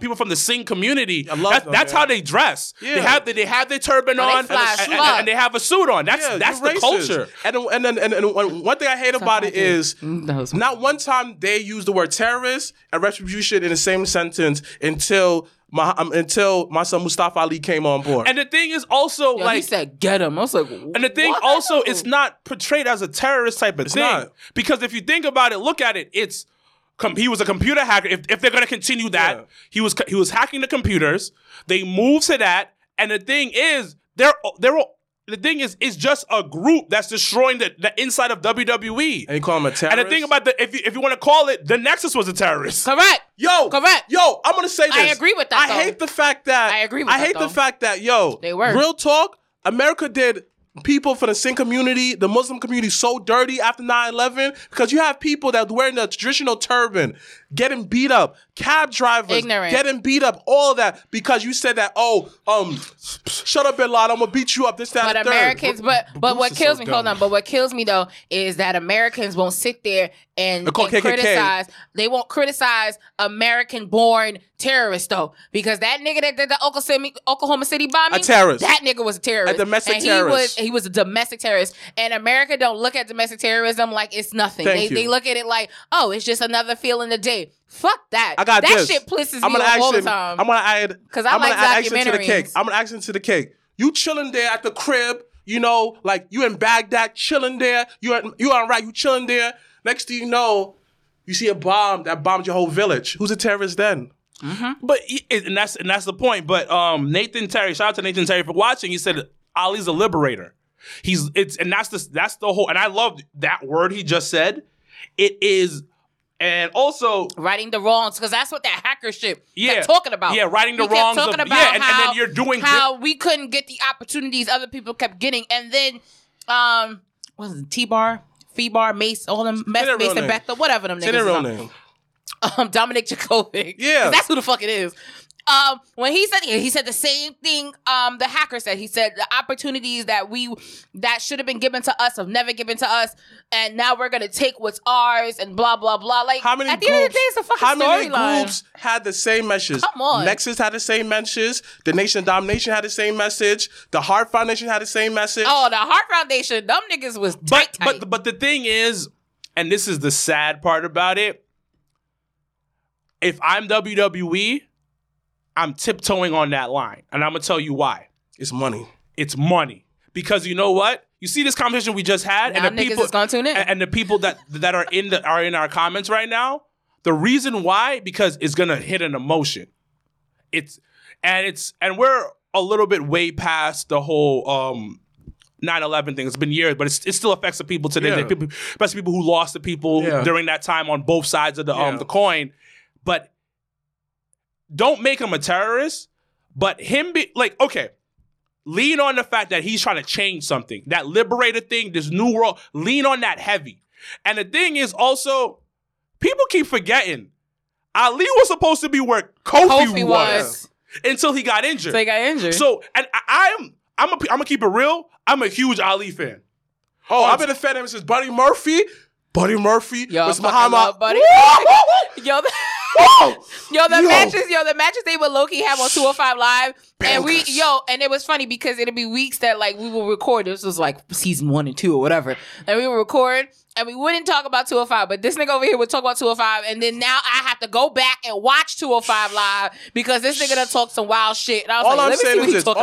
people from the Singh community. I love them, that's how they dress. Yeah. They have their turban on and they have a suit on. That's the culture. And one thing I hate about it is not one time they used the word terrorist and retribution in the same sentence until my son Mustafa Ali came on board. And the thing is also he said get him. I was like, and the thing also, it's not portrayed as a terrorist type of thing. Not. Because if you think about it, look at it, it's. He was a computer hacker. If they're gonna continue that, he was hacking the computers. They moved to that, and the thing is, they're The thing is, it's just a group that's destroying the inside of WWE. And you call them a terrorist? And the thing about the, if you want to call it, the Nexus was a terrorist. Correct. Yo, I'm going to say this. I agree with that, though. I hate the fact that, they were. Real talk, America did people for the sin community, the Muslim community, so dirty after 9/11 because you have people that wearing the traditional turban getting beat up, cab drivers ignorant. Getting beat up, all of that because you said that shut up, Bin Laden, I'm gonna beat you up. This, that, but and Americans, third. But what kills me, what kills me though is that Americans won't sit there and criticize. They won't criticize American-born terrorists though because that nigga that did the Oklahoma City bombing, a terrorist. That nigga was a terrorist, a domestic terrorist. He was a domestic terrorist, and America don't look at domestic terrorism like it's nothing. They look at it like, oh, it's just another feeling a day. Fuck that. I got that this. Shit pisses me off all the time. I'm gonna add because I like documentaries. I'm gonna action to the cake. You chilling there at the crib, you know, like you in Baghdad chilling there. You chilling there. Next thing you know, you see a bomb that bombed your whole village. Who's a terrorist then? Mm-hmm. But and that's the point. But Nathan Terry, shout out to Nathan Terry for watching. He said, Ali's a liberator. That's the whole, and I love that word he just said. It is, and also righting the wrongs, because that's what that hacker shit kept talking about. Yeah, righting the wrongs. And then you're doing how we couldn't get the opportunities other people kept getting, and then what was it, T-Bar, Fee-Bar, Mace, all them, Mace and Bethel, whatever them niggas. Dominic Jakovic. Yeah, that's who the fuck it is. When he said the same thing the hacker said. He said the opportunities that should have been given to us have never given to us, and now we're gonna take what's ours and blah blah blah. Like how many at the end of the day, it's a fucking storyline. How many groups had the same message? Come on, Nexus had the same message. The Nation of Domination had the same message. The Heart Foundation had the same message. Oh, the Heart Foundation, them niggas was tight. But the thing is, and this is the sad part about it. If I'm WWE, I'm tiptoeing on that line. And I'm going to tell you why. It's money. Because you know what? You see this conversation we just had? Now and the people is gonna tune in. And the people that are in our comments right now, the reason why, because it's going to hit an emotion. And we're a little bit way past the whole 9/11 thing. It's been years, but it still affects the people today. Yeah. People, especially people who lost the people during that time on both sides of the coin. But don't make him a terrorist, but him be like, okay, lean on the fact that he's trying to change something. That liberator thing, this new world, lean on that heavy. And the thing is also, people keep forgetting, Ali was supposed to be where Kofi was until he got injured. So, and I'm gonna keep it real, I'm a huge Ali fan. Oh, I've been a fan of him since Buddy Murphy. Yo, with Muhammad. Buddy. Yo, the matches they would low-key have on 205 Live. And and it was funny because it'd be weeks that like we will record. This was like season 1 and 2 or whatever. And we would record and we wouldn't talk about 205. But this nigga over here would talk about 205. And then now I have to go back and watch 205 Live because this nigga done talked some wild shit. And I was All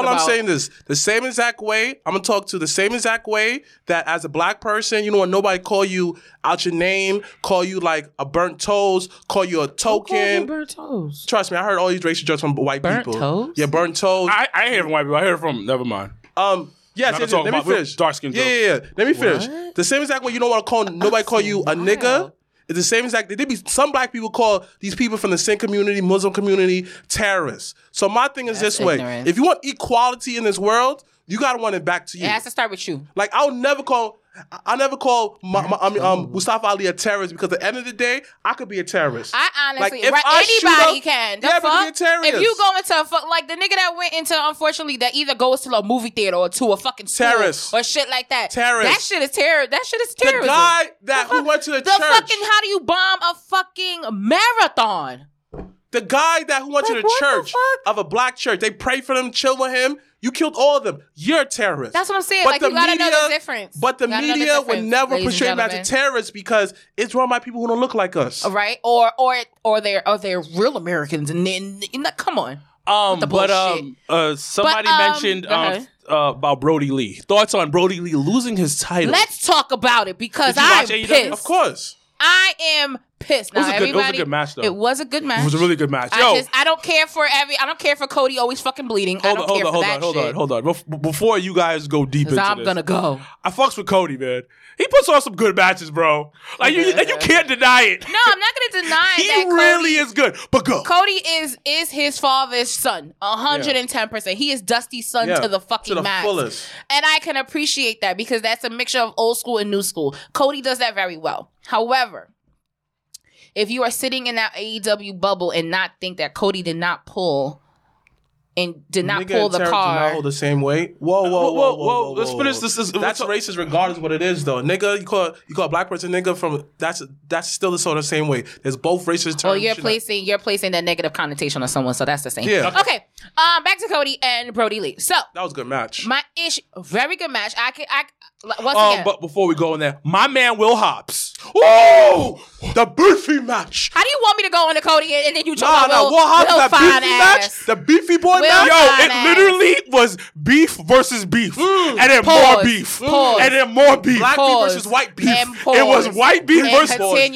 I'm saying is the same exact way, I'm going to talk to the same exact way that as a black person, you know, when nobody call you out your name, call you like a burnt toes, call you a token. Burnt toes? Trust me, I heard all these racial jokes from white people. Burnt toes? Yeah, burnt toes. I hear from white people. I hear from never mind. Yes. Let me finish. Dark skin. Yeah. Let me finish. What? The same exact way you don't want to call nobody call you a nigga. It's the same exact. There be some black people call these people from the Sikh community, Muslim community, terrorists. So my thing is that's this ignorant. Way: if you want equality in this world, you gotta want it back to you. It has to start with you. Like I never call Mustafa Ali a terrorist because at the end of the day, I could be a terrorist. I honestly, like, anybody can. Yeah, be a terrorist. If you go into like the nigga that went into, unfortunately, that either goes to a movie theater or to a fucking terrorist or shit like that. Terrorist. That shit is terror. That shit is terrorism. The guy who went to the church. Fucking how do you bomb a fucking marathon? The guy that who went to the church of a black church, they prayed for him, chill with him. You killed all of them. You're a terrorist. That's what I'm saying. But like, you gotta know the difference. But the media would never portray them as a terrorist because it's run by people who don't look like us. Right? Or they're real Americans. And then, come on. Somebody mentioned about Brody Lee. Thoughts on Brody Lee losing his title? Let's talk about it because I'm pissed. AEW? Of course. I am pissed. Now, it was a good match, though. It was a good match. It was a really good match. Yo, I don't care for I don't care for Cody always fucking bleeding. Hold on. Before you guys go deep into this, I fucks with Cody, man. He puts on some good matches, bro. Like you can't deny it. No, I'm not gonna deny that. He really is good. But go. Cody is his father's son, 110%. He is Dusty's son to the fucking max. Fullest. And I can appreciate that because that's a mixture of old school and new school. Cody does that very well. However, if you are sitting in that AEW bubble and not think that Cody did not pull and did not pull the car, did not hold the same weight. Whoa! Let's finish this. That's racist, regardless of what it is, though. Nigga, you call a black person nigga from that's still the sort of same way. There's both racist terms. Well, you're placing that negative connotation on someone, so that's the same. Yeah. Okay. Back to Cody and Brody Lee. So that was a good match. My issue, very good match. Once again. But before we go in there, my man Will Hobbs. Oh, the beefy match. How do you want me to go into Cody and then you talk about Will Hobbs, that beefy match? The beefy boy match? Yo, it literally was beef versus beef. And then more beef. And then more beef. Black beef versus white beef. It was white beef versus beef.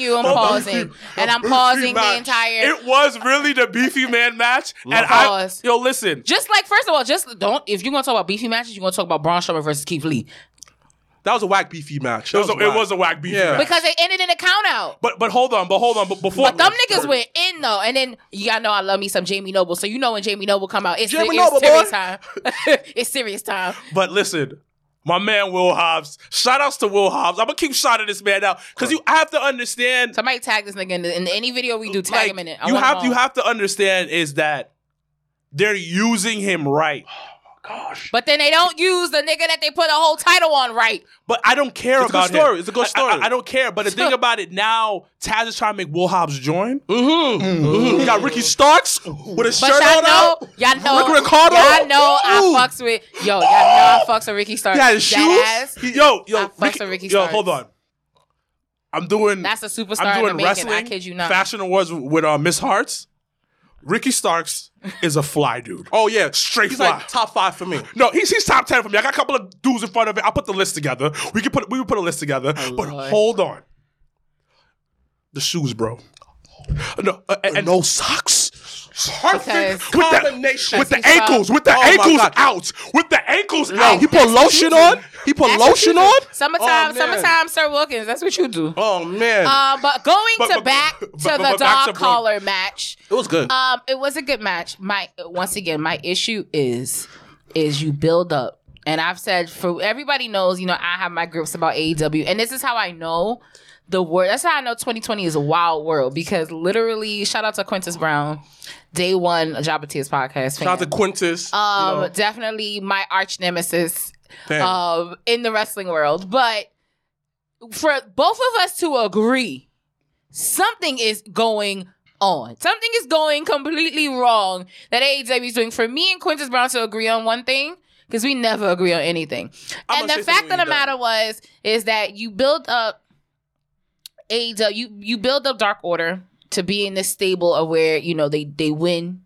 It was really the beefy man match. And yo, listen. Just like, first of all, just don't, if you're going to talk about beefy matches, you're going to talk about Braun Strowman versus Keith Lee. That was a whack beefy match. It was a whack beefy match. Because it ended in a count out. But hold on. But them niggas went in, though. And then, y'all know I love me some Jamie Noble. So you know when Jamie Noble come out, it's serious time. It's serious time. But listen, my man Will Hobbs. Shout outs to Will Hobbs. I'm going to keep shouting this man out. Because I have to understand. Somebody tag this nigga in any video we do. Tag him in it. You have to understand is that they're using him right. Gosh. But then they don't use the nigga that they put a whole title on right. But I don't care about him. It's a good story. I don't care. But the thing about it now, Taz is trying to make Will Hobbs join. Mm-hmm. Mm-hmm. You got Ricky Starks with his shirt on out. Y'all know. Rick Ricardo. Y'all know I fucks with. Yo, y'all know I fucks with Ricky Starks. Yeah, his shoes. Yo. I fucks with Ricky Starks. Yo, hold on. That's a superstar. I'm doing wrestling. I kid you not. Fashion awards with Miss Hearts. Ricky Starks is a fly dude. Oh, yeah. He's like top 5 for me. No, he's top 10 for me. I got a couple of dudes in front of it. I'll put the list together. We can put a list together. Oh, but Lord. Hold on. The shoes, bro. No, and no socks. Perfect combination with the ankles, out, with the ankles out. He put lotion on. Summertime, Sir Wilkins. That's what you do. Oh man. But going back to the dog collar match, it was good. It was a good match. Once again, my issue is you build up, and I've said for everybody knows, you know, I have my grips about AEW, and this is how I know. The word. That's how I know 2020 is a wild world because literally, shout out to Quintus Brown, day one, a Jobber Tears podcast. Shout out to Quintus. Definitely my arch nemesis in the wrestling world. But for both of us to agree, something is going on. Something is going completely wrong that AEW is doing. For me and Quintus Brown to agree on one thing, because we never agree on anything. And the fact of the matter is that you build up AEW, you build up Dark Order to be in this stable of where, you know, they win,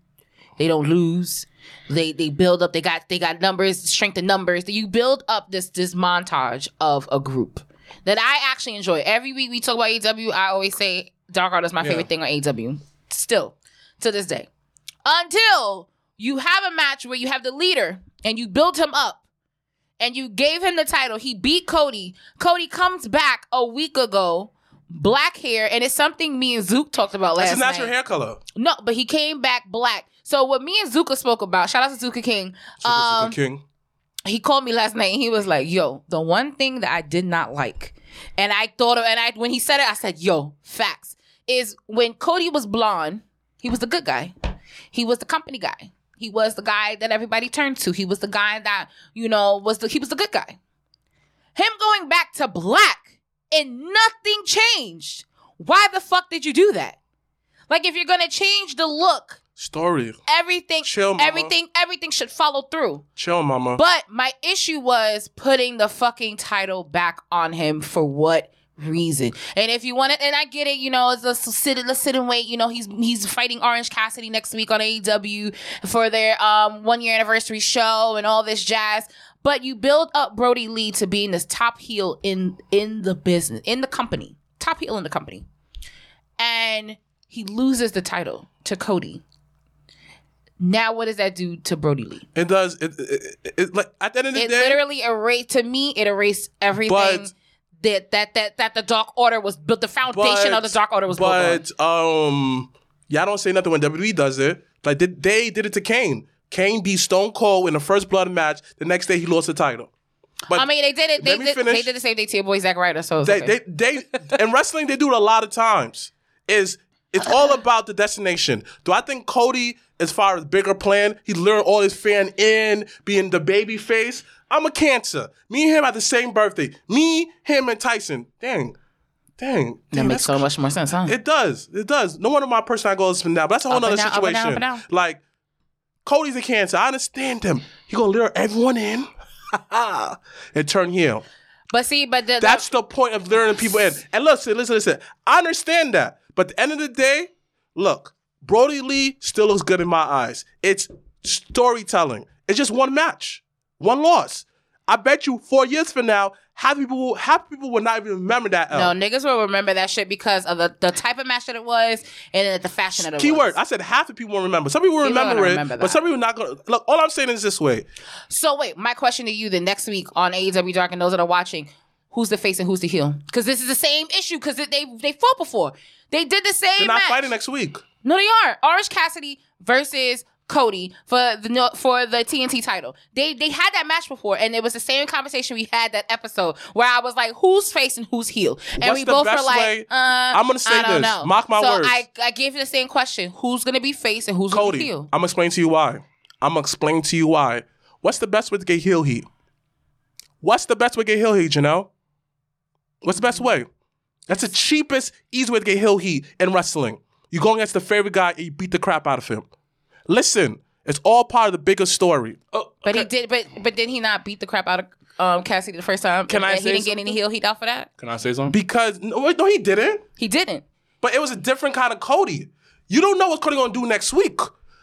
they don't lose, they build up, they got numbers, strength in numbers. You build up this montage of a group that I actually enjoy. Every week we talk about AEW, I always say Dark Order is my favorite thing on AEW, still to this day. Until you have a match where you have the leader and you build him up and you gave him the title, he beat Cody. Cody comes back a week ago. Black hair, and it's something me and Zook talked about last night. That's his natural hair color. No, but he came back black. So what me and Zuka spoke about, shout out to Zuka King. Zuka King. He called me last night, and he was like, yo, the one thing that I did not like, and I thought of, when he said it, I said, yo, facts, is when Cody was blonde, he was the good guy. He was the company guy. He was the guy that everybody turned to. He was the guy that, you know, he was the good guy. Him going back to black, and nothing changed. Why the fuck did you do that? Like, if you're gonna change the look, story, everything, chill, mama. Everything should follow through. Chill, mama. But my issue was putting the fucking title back on him for what reason? And if you want it, and I get it, you know, let's sit and wait. You know, he's fighting Orange Cassidy next week on AEW for their 1 year anniversary show and all this jazz. But you build up Brody Lee to being this top heel in the business, in the company. Top heel in the company. and he loses the title to Cody. Now, what does that do to Brody Lee? It does. It like at the end of the day, it literally erased. To me, it erased everything that the Dark Order was built. The foundation of the Dark Order was built. But y'all don't say nothing when WWE does it. Like they did it to Kane. Kane beat Stone Cold in the first blood match. The next day, he lost the title. But I mean, they did it. They did the same thing to your boy Zack Ryder. So they in wrestling, they do it a lot of times. It's all about the destination. Do I think Cody, as far as bigger plan, he lured all his fan in, being the baby face? I'm a Cancer. Me and him had the same birthday. Me, him, and Tyson. Dang. That makes so much more sense, huh? It does. No wonder my person I go is now, but that's a whole other situation. Up and down. Like, Cody's a Cancer. I understand him. He gonna lure everyone in and turn heel. But see, that's the point of luring people in. And listen. I understand that. But at the end of the day, look, Brody Lee still looks good in my eyes. It's storytelling. It's just one match, one loss. I bet you 4 years from now, half people will not even remember that. No, niggas will remember that shit because of the type of match that it was and the fashion that it was. Keyword, I said half the people won't remember. Some people will remember it, but some people not going to. Look, all I'm saying is this way. So wait, my question to you then next week on AEW Dark and those that are watching, who's the face and who's the heel? Because this is the same issue because they fought before. They did the same match. They're not fighting next week. No, they are. Orange Cassidy versus Cody for the TNT title. They had that match before, and it was the same conversation we had that episode where I was like, "Who's face and who's heel?" And we both were like, "I'm gonna say this. Know. Mock my words." So I gave you the same question: Who's gonna be face and who's Cody, gonna be heel? I'm gonna explain to you why. What's the best way to get heel heat? Janelle? What's the best way? That's the cheapest, easy way to get heel heat in wrestling. You go against the favorite guy and you beat the crap out of him. Listen, it's all part of the bigger story. Oh, but okay. He did. But did he not beat the crap out of Cassidy the first time? He didn't get any heel heat off of that? Can I say something? Because no, he didn't. He didn't. But it was a different kind of Cody. You don't know what Cody gonna do next week.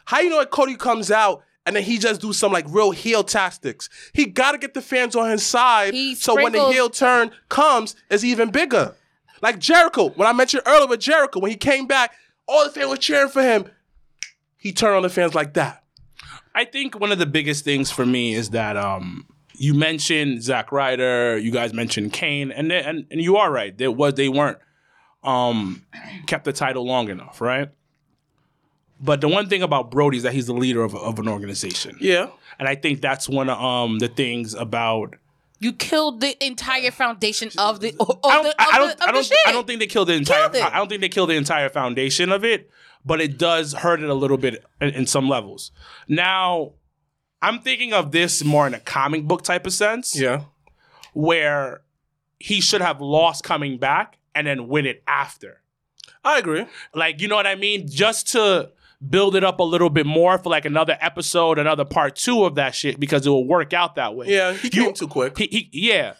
How you know if Cody comes out and then he just do some like real heel tactics? He gotta get the fans on his side. So when the heel turn comes, it's even bigger. Like Jericho, when I mentioned earlier with Jericho, when he came back, all the fans were cheering for him. He turned on the fans like that. I think one of the biggest things for me is that you mentioned Zack Ryder, you guys mentioned Kane, and you are right. They weren't kept the title long enough, right? But the one thing about Brody is that he's the leader of an organization. Yeah. And I think that's one of the things about... You killed the entire foundation of the shit. I don't think they killed the entire foundation of it, but it does hurt it a little bit in some levels. Now, I'm thinking of this more in a comic book type of sense. Yeah. Where he should have lost coming back and then win it after. I agree. Like, you know what I mean? Just to build it up a little bit more for like another episode, another part two of that shit, because it will work out that way. Yeah, he came too quick. He and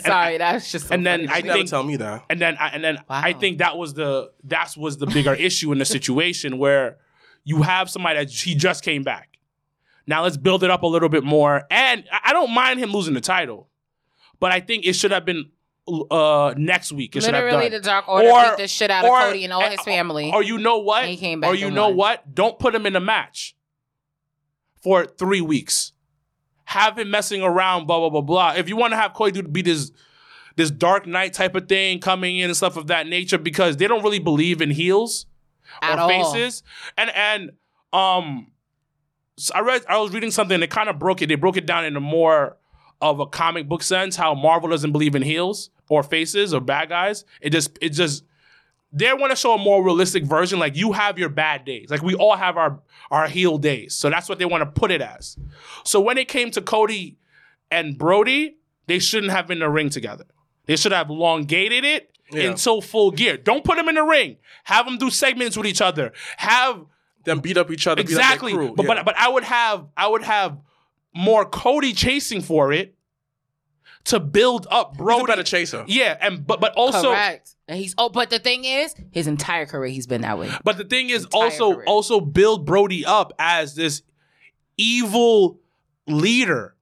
sorry, that's just. So and then funny. I think tell me that. And then wow. I think that was the bigger issue in the situation where you have somebody that he just came back. Now let's build it up a little bit more, and I don't mind him losing the title, but I think it should have been. Next week, it literally the Dark Order beat the shit out of Cody and all his family. Or you know what? He came back. Or you know what? Don't put him in a match for 3 weeks. Have him messing around, blah blah blah blah. If you want to have Cody do be this Dark Knight type of thing, coming in and stuff of that nature, because they don't really believe in heels or faces. And so I was reading something that kind of broke it. They broke it down in a more of a comic book sense, how Marvel doesn't believe in heels or faces or bad guys. It just they want to show a more realistic version. Like, you have your bad days. Like, we all have our heel days. So that's what they want to put it as. So when it came to Cody and Brody, they shouldn't have been in the ring together. They should have elongated it until Full Gear. Don't put them in the ring. Have them do segments with each other. Have them beat up each other. Exactly. Beat up their crew. But I would have more Cody chasing for it to build up Brody. He's a better chaser. Yeah, but also correct. And he's but the thing is, his entire career he's been that way. But the thing is also build Brody up as this evil leader.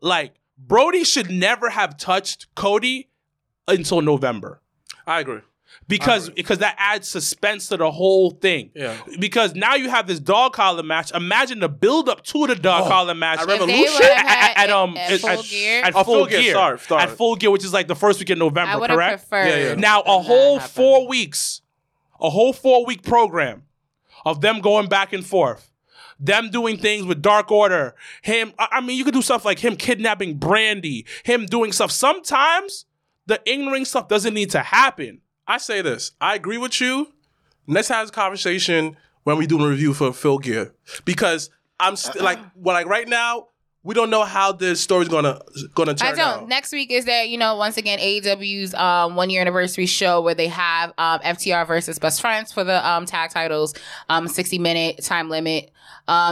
Like, Brody should never have touched Cody until November. I agree. Because that adds suspense to the whole thing. Yeah. Because now you have this dog collar match. Imagine the build up to the dog collar match. I remember at Full Gear, which is like the first week in November. I would have preferred. Yeah, yeah. Now a whole 4 weeks, a whole 4 week program of them going back and forth. Them doing things with Dark Order. Him, I mean, you could do stuff like him kidnapping Brandy. Him doing stuff. Sometimes the ignorant stuff doesn't need to happen. I say this. I agree with you. Let's have this conversation when we do a review for Full Gear. Because I'm right now, we don't know how this story's gonna turn out. Next week is that, once again, AEW's 1 year anniversary show where they have FTR versus Best Friends for the tag titles, 60-minute time limit.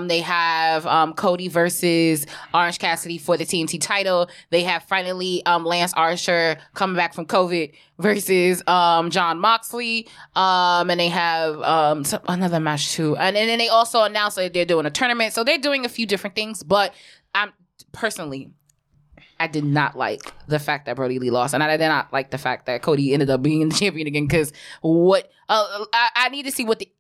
They have Cody versus Orange Cassidy for the TNT title. They have finally Lance Archer coming back from COVID versus John Moxley. And they have another match too. And then they also announced that they're doing a tournament. So they're doing a few different things. But I did not like the fact that Brody Lee lost. And I did not like the fact that Cody ended up being the champion again. Because I need to see the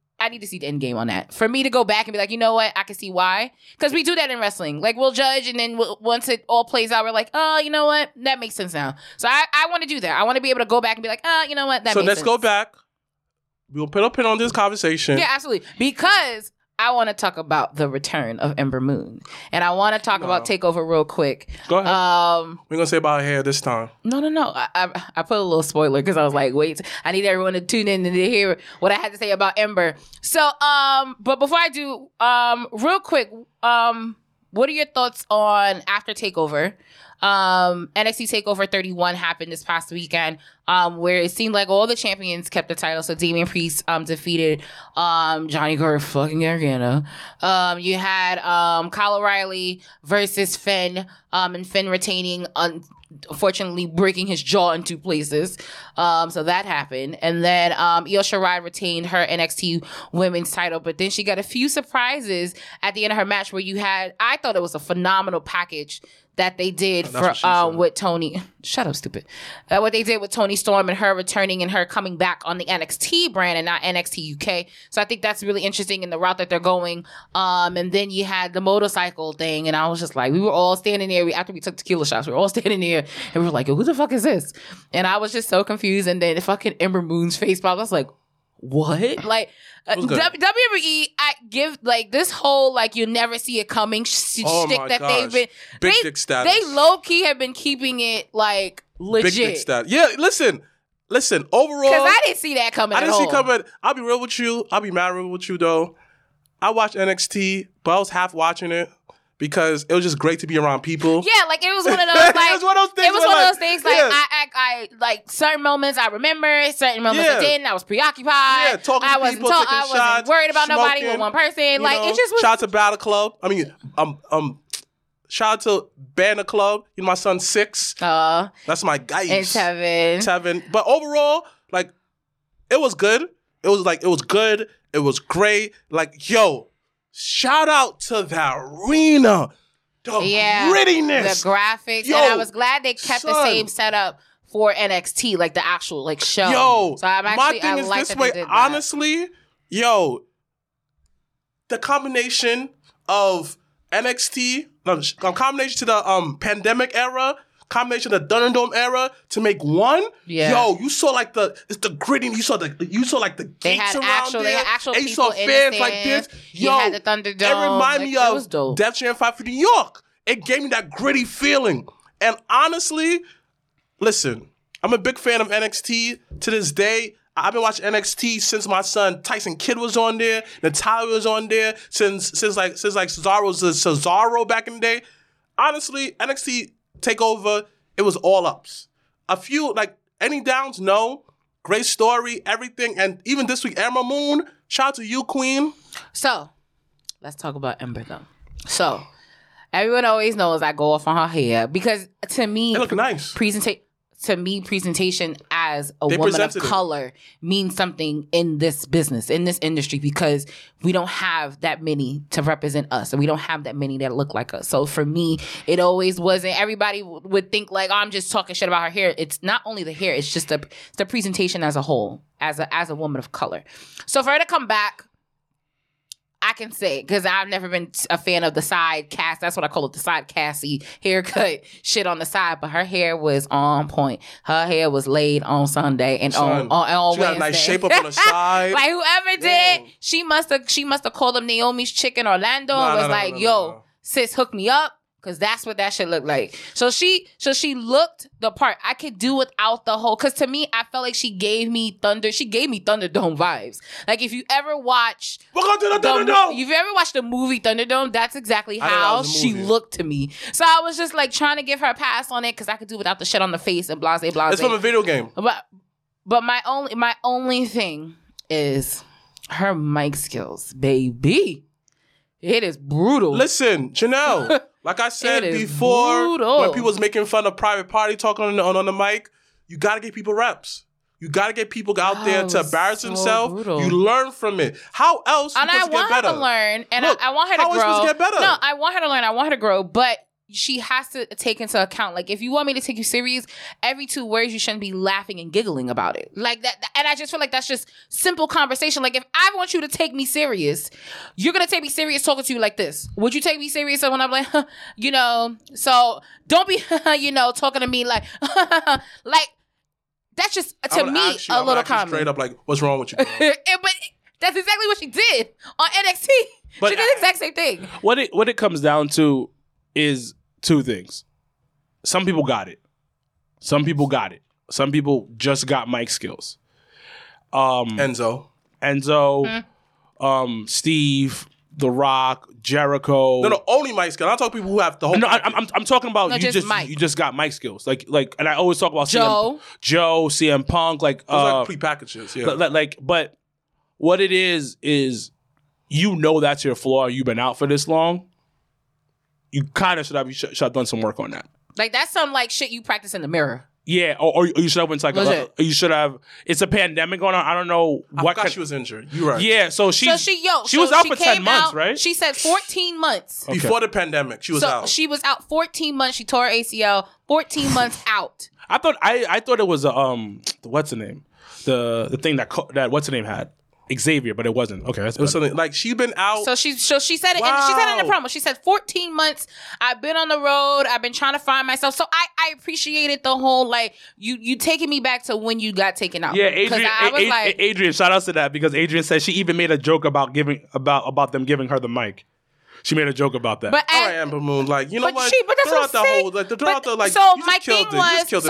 end game on that. For me to go back and be like, you know what? I can see why. Because we do that in wrestling. Like, we'll judge, and then once it all plays out, we're like, oh, you know what? That makes sense now. So I want to do that. I want to be able to go back and be like, oh, you know what? That makes sense. So let's go back. We'll put a pin on this conversation. Yeah, absolutely. Because I want to talk about the return of Ember Moon. And I want to talk about TakeOver real quick. Go ahead. We're going to say about her hair this time. No. I put a little spoiler because I was like, wait. I need everyone to tune in and to hear what I had to say about Ember. So, but before I do, real quick, what are your thoughts on after TakeOver? NXT TakeOver 31 happened this past weekend, where it seemed like all the champions kept the title. So Damian Priest defeated Johnny Gargano. You had Kyle O'Reilly versus Finn, and Finn retaining, unfortunately breaking his jaw in two places. So that happened. And then Io Shirai retained her NXT women's title, but then she got a few surprises at the end of her match where you had, I thought it was a phenomenal package that they did with Tony. Shut up, stupid. What they did with Toni Storm and her returning and her coming back on the NXT brand and not NXT UK. So I think that's really interesting in the route that they're going. And then you had the motorcycle thing, and I was just like, we were all standing there. After we took tequila shots, we were all standing there, and we were like, who the fuck is this? And I was just so confused. And then fucking Ember Moon's face popped. I was like, what? Like, WWE, I give, like, this whole, like, you never see it coming shtick that gosh. They've been... Big dick status. They low-key have been keeping it, like, legit. Big dick status. Yeah, listen, overall... Because I didn't see that coming I'll be real with you. I'll be mad real with you, though. I watched NXT, but I was half watching it because it was just great to be around people. Yeah, like, it was one of those, like... It was one of those things, like, yeah. I like, certain moments I remember, certain moments I didn't. I was preoccupied. Yeah, talking to people, taking shots. I wasn't worried about nobody with one person. Like, it just was... Shout out to Battle Club. I mean, shout out to Banner Club. You know, my son, 6. That's my guy. And Tevin. But overall, like, it was good. It was good. It was great. Like, yo, shout out to the arena. The grittiness. The graphics. Yo, and I was glad they kept the same setup for NXT, like the actual like show. Yo, so the combination of NXT, combination to the pandemic era, combination of the Thunderdome era to make one. Yeah. Yo, you saw like the gritting. You saw like the gates around there. They had actual people. You saw fans like this. Yo, you had the Thunderdome. It reminded me of Death Jam 5 for New York. It gave me that gritty feeling. And honestly, listen, I'm a big fan of NXT to this day. I've been watching NXT since my son Tyson Kidd was on there, Natalya was on there, since Cesaro back in the day. Honestly, NXT TakeOver, it was all ups. A few, like, any downs, no. Great story, everything. And even this week, Ember Moon, shout out to you, Queen. So, let's talk about Ember, though. So, everyone always knows I go off on her hair because to me, presentation as a woman of color means something in this business, in this industry, because we don't have that many to represent us, and we don't have that many that look like us. So for me, it always wasn't. Everybody would think like, oh, I'm just talking shit about her hair. It's not only the hair; it's just the presentation as a whole, as a woman of color. So for her to come back, I can say, because I've never been a fan of the side cast. That's what I call it, the side casty haircut shit on the side. But her hair was on point. Her hair was laid on Sunday and on she Wednesday. She got a nice shape up on the side. Like whoever did, she must have called up Naomi's chick in Orlando and was like, yo, sis, hook me up. Because that's what that shit looked like. So she looked the part. I could do without the whole... Because to me, I felt like she gave me Thunder... She gave me Thunderdome vibes. Like, if you ever watch... We're going to the Thunderdome! If you ever watched the movie Thunderdome, that's exactly how she looked to me. So I was just, like, trying to give her a pass on it because I could do without the shit on the face and blase. It's from a video game. But my only thing is her mic skills, baby. It is brutal. Listen, Janelle... Like I said before, when people was making fun of Private Party talking on the mic, you got to get people reps. You got to get people out there to embarrass themselves. Brutal. You learn from it. How else are you supposed to get better? And I want her to learn. And look, I want her to grow. How are we supposed to get better? No, I want her to learn. I want her to grow. But she has to take into account, like, if you want me to take you serious, every 2 words you shouldn't be laughing and giggling about it. Like that. And I just feel like that's just simple conversation. Like, if I want you to take me serious, you're going to take me serious talking to you like this. Would you take me serious when I'm like, huh, you know, so don't be, you know, talking to me like, like, that's just, to me, a little comment. Straight up like, what's wrong with you? But that's exactly what she did on NXT. But she did the exact same thing. What it comes down to is 2 things. Some people got it. Some people just got mic skills. Enzo, Steve, The Rock, Jericho. No, only mic skills. I talk people who have the whole. No, I'm talking about you just got mic skills. Like, and I always talk about Joe, CM Punk, like those like pre-packages. Yeah. Like, but what it is you know that's your flaw. You've been out for this long. You kind of should have done some work on that. Like, that's some, like, shit you practice in the mirror. Yeah, or you should have been like, you should have. It's a pandemic going on. I don't know what. I forgot she was injured. You're right. Yeah, so she was out for 10 months, right? She said 14 months. Okay. Before the pandemic, she was out. She was out 14 months. She tore her ACL. 14 months out. I thought it was what's the name? The thing that what's the name had. Xavier, but it wasn't. Okay, that's something like she's been out. So she said it. Wow. She said it in the promo. She said 14 months. I've been on the road. I've been trying to find myself. So I appreciated the whole like you taking me back to when you got taken out. Yeah, Adrian. I was like, Adrian, shout out to that because Adrian said she even made a joke about them giving her the mic. She made a joke about that. But all right, Amber Moon, like, you know what? But that's what I'm saying. So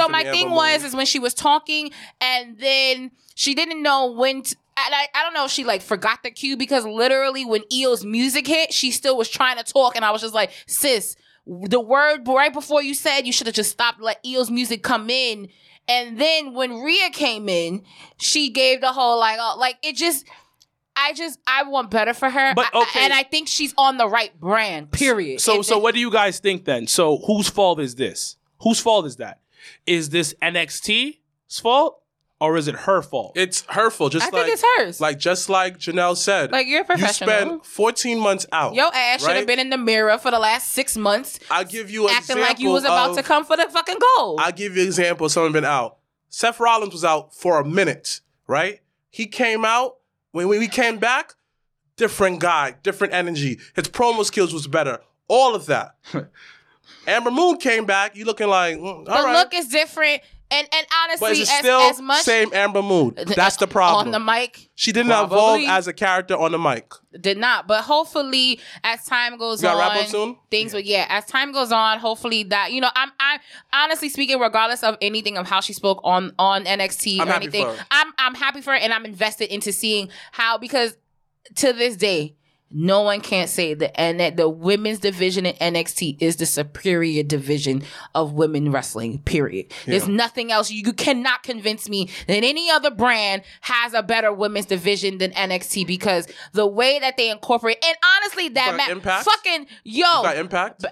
my thing was, is when she was talking and then she didn't know when to. And I don't know if she, like, forgot the cue because literally when EO's music hit, she still was trying to talk. And I was just like, sis, the word right before you said, you should have just stopped, let EO's music come in. And then when Rhea came in, she gave the whole, like, oh, like, it just... I want better for her, but, okay. And I think she's on the right brand, period. So what do you guys think then? So whose fault is this? Whose fault is that? Is this NXT's fault? Or is it her fault? It's her fault. I think it's hers. Like, just like Janelle said. Like, you're a professional. You spent 14 months out. Your ass should have been in the mirror for the last 6 months. I'll give you an example. Acting like you was about to come for the fucking gold. I'll give you an example of someone been out. Seth Rollins was out for a minute, right? He came out. When we came back, different guy, different energy. His promo skills was better. All of that. Amber Moon came back. You looking like, all right. The look is different. And honestly, but it's still as much same Amber Moon. That's the problem. On the mic, she did not evolve as a character on the mic. Did not, but hopefully, as time goes on, wrap up soon? As time goes on, hopefully that I'm honestly speaking, regardless of anything of how she spoke on NXT or anything, I'm happy for her, and I'm invested into seeing how, because to this day, No one can't say that. And that the women's division in NXT is the superior division of women wrestling, period. Yeah. There's nothing else. You cannot convince me that any other brand has a better women's division than NXT, because the way that they incorporate, and honestly, that Impact?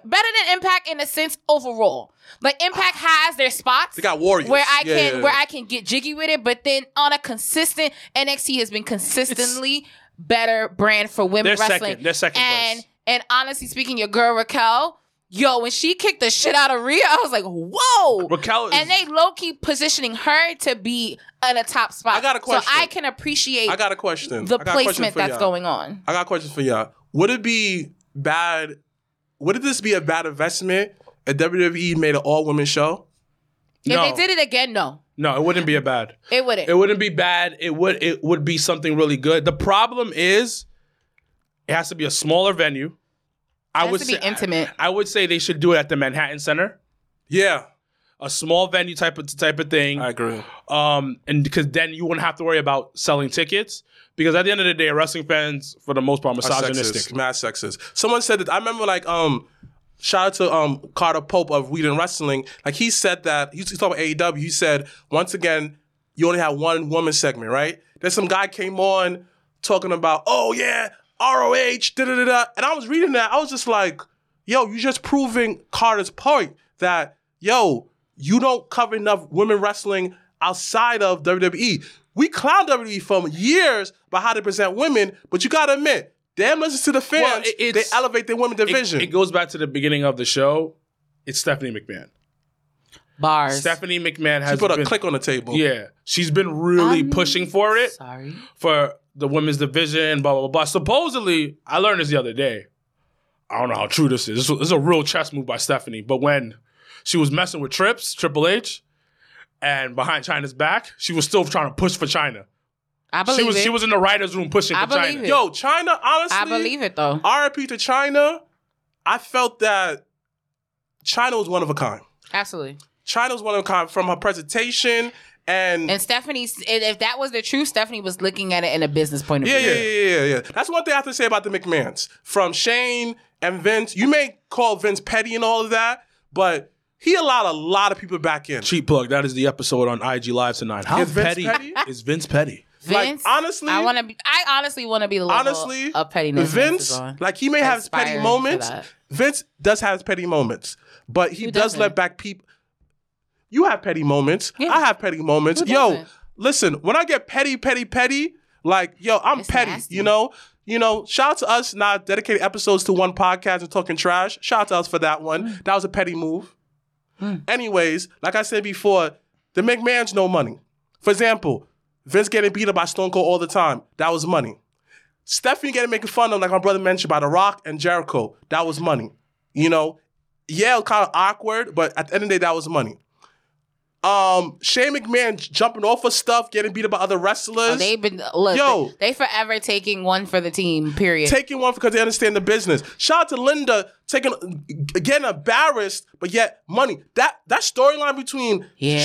Better than Impact in a sense overall. Like, Impact has their spots. They got Warriors. Where I can get jiggy with it, but then on a consistent, NXT has been consistently better brand for women wrestling. They're second place. And honestly speaking, your girl Raquel, when she kicked the shit out of Rhea, I was like, whoa. And they low-key positioning her to be in a top spot. I got a question. So I can appreciate the placement that's going on. I got a question for y'all. Would this be a bad investment if WWE made an all-women show? No. If they did it again, no. No, it wouldn't be a bad. It wouldn't. It wouldn't be bad. It would be something really good. The problem is, it has to be a smaller venue. It has to be intimate. I would say they should do it at the Manhattan Center. Yeah, a small venue type of thing. I agree. And because then you wouldn't have to worry about selling tickets. Because at the end of the day, wrestling fans for the most part misogynistic, sexist. Mad sexist. Someone said that. I remember shout out to Carter Pope of Weed and Wrestling. Like, he said that, he talked about AEW. He said, once again, you only have one woman segment, right? Then some guy came on talking about, oh yeah, ROH, da-da-da-da. And I was reading that. I was just like, you're just proving Carter's point that, you don't cover enough women wrestling outside of WWE. We clown WWE for years about how to present women, but you got to admit, damn, listen to the fans. Well, they elevate their women's division. It goes back to the beginning of the show. It's Stephanie McMahon. Bars. Stephanie McMahon has put a click on the table. Yeah. She's been really pushing for it. Sorry. For the women's division, blah, blah, blah. Supposedly, I learned this the other day. I don't know how true this is. This is a real chess move by Stephanie. But when she was messing with Triple H, and behind China's back, she was still trying to push for China. I believe it. She was in the writer's room pushing for China. China, honestly. I believe it, though. RIP to China. I felt that China was one of a kind. Absolutely. China was one of a kind from her presentation. And Stephanie, if that was the truth, Stephanie was looking at it in a business point of view. Yeah. That's one thing I have to say about the McMahons. From Shane and Vince, you may call Vince petty and all of that, but he allowed a lot of people back in. Cheap plug. That is the episode on IG Live tonight. How petty is Vince petty? Vince, like, honestly, I honestly want to be the level of pettiness. Vince, he may have his petty moments. Vince does have his petty moments, but he does let back people. You have petty moments. Yeah. I have petty moments. Listen, when I get petty, I'm it's petty. Nasty. You know. Shout out to us now dedicated episodes to one podcast and talking trash. Shout out to us for that one. That was a petty move. Anyways, like I said before, the McMahon's no money. For example, Vince getting beat up by Stone Cold all the time. That was money. Stephanie getting making fun of, like my brother mentioned, by The Rock and Jericho. That was money. It was kind of awkward, but at the end of the day, that was money. Shane McMahon jumping off of stuff, getting beat up by other wrestlers. They forever taking one for the team, period. Taking one because they understand the business. Shout out to Linda getting embarrassed, but yet money. That storyline between Shane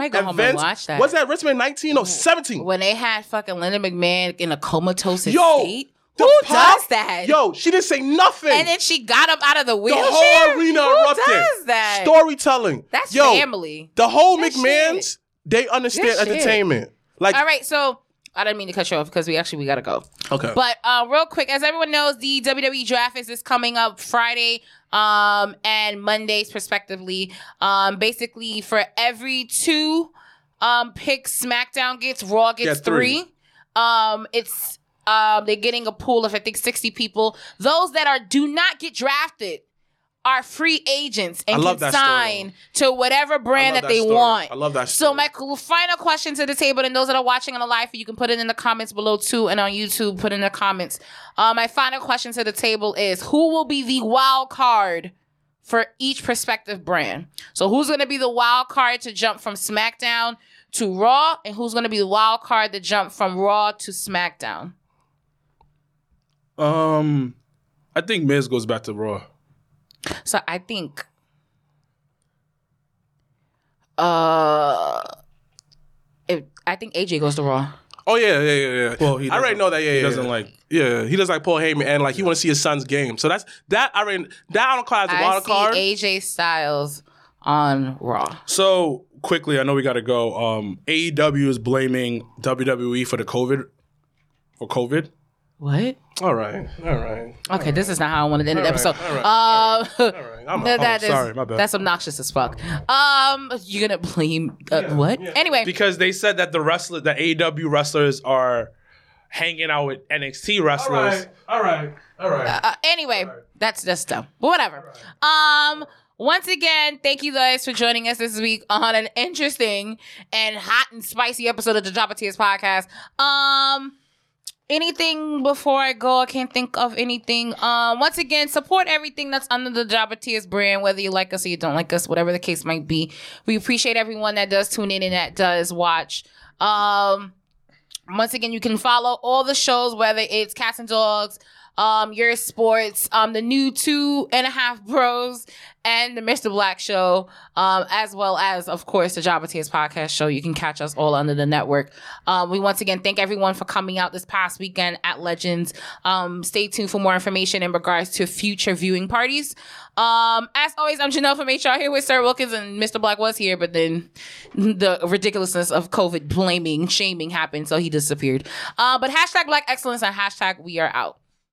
and Vince, was that Richmond 19 or 17? When they had fucking Linda McMahon in a comatose state. Who does that? She didn't say nothing. And then she got up out of the wheelchair. The whole arena erupted. Who does that? Storytelling. That's family. The whole McMahons, they understand entertainment. All right, so I didn't mean to cut you off because we got to go. Okay. But real quick, as everyone knows, the WWE draft is coming up Friday and Mondays, respectively. Basically, for every two picks, SmackDown gets, Raw gets three. They're getting a pool of, I think, 60 people. Those that do not get drafted are free agents and can sign to whatever brand that they want. I love that story. So, Michael, final question to the table, and those that are watching on the live, you can put it in the comments below, too, and on YouTube, put in the comments. My final question to the table is, who will be the wild card for each prospective brand? So, who's going to be the wild card to jump from SmackDown to Raw, and who's going to be the wild card to jump from Raw to SmackDown? I think Miz goes back to Raw. So I think AJ goes to Raw. Oh yeah. Well, I already know that. Yeah, he doesn't like. Yeah, he doesn't like Paul Heyman, and like he want to see his son's game. So that's that. I already that I don't call as a wild card. I see AJ Styles on Raw. So quickly, I know we got to go. AEW is blaming WWE for the COVID. For COVID. What? All right. Okay, this is not how I wanted to end the episode. All right. Sorry, my bad. That's obnoxious as fuck. You're gonna blame what? Yeah. Anyway, because they said that the AEW wrestlers are hanging out with NXT wrestlers. All right. Anyway, all right. That's just dumb. But whatever. Right. Once again, thank you guys for joining us this week on an interesting and hot and spicy episode of the Jobber Tears podcast. Anything before I go, I can't think of anything. Once again, support everything that's under the Jobber Tears brand, whether you like us or you don't like us, whatever the case might be. We appreciate everyone that does tune in and that does watch. Once again, you can follow all the shows, whether it's Cats and Dogs, Your Sports, the new 2.5 Bros, and the Mr. Black Show, as well as, of course, the Jobber Tears podcast show. You can catch us all under the network. We once again thank everyone for coming out this past weekend at Legends. Stay tuned for more information in regards to future viewing parties. As always, I'm Janelle from HR here with Sir Wilkins, and Mr. Black was here, but then the ridiculousness of COVID blaming, shaming happened, so he disappeared. But #BlackExcellence and #WeAreOut.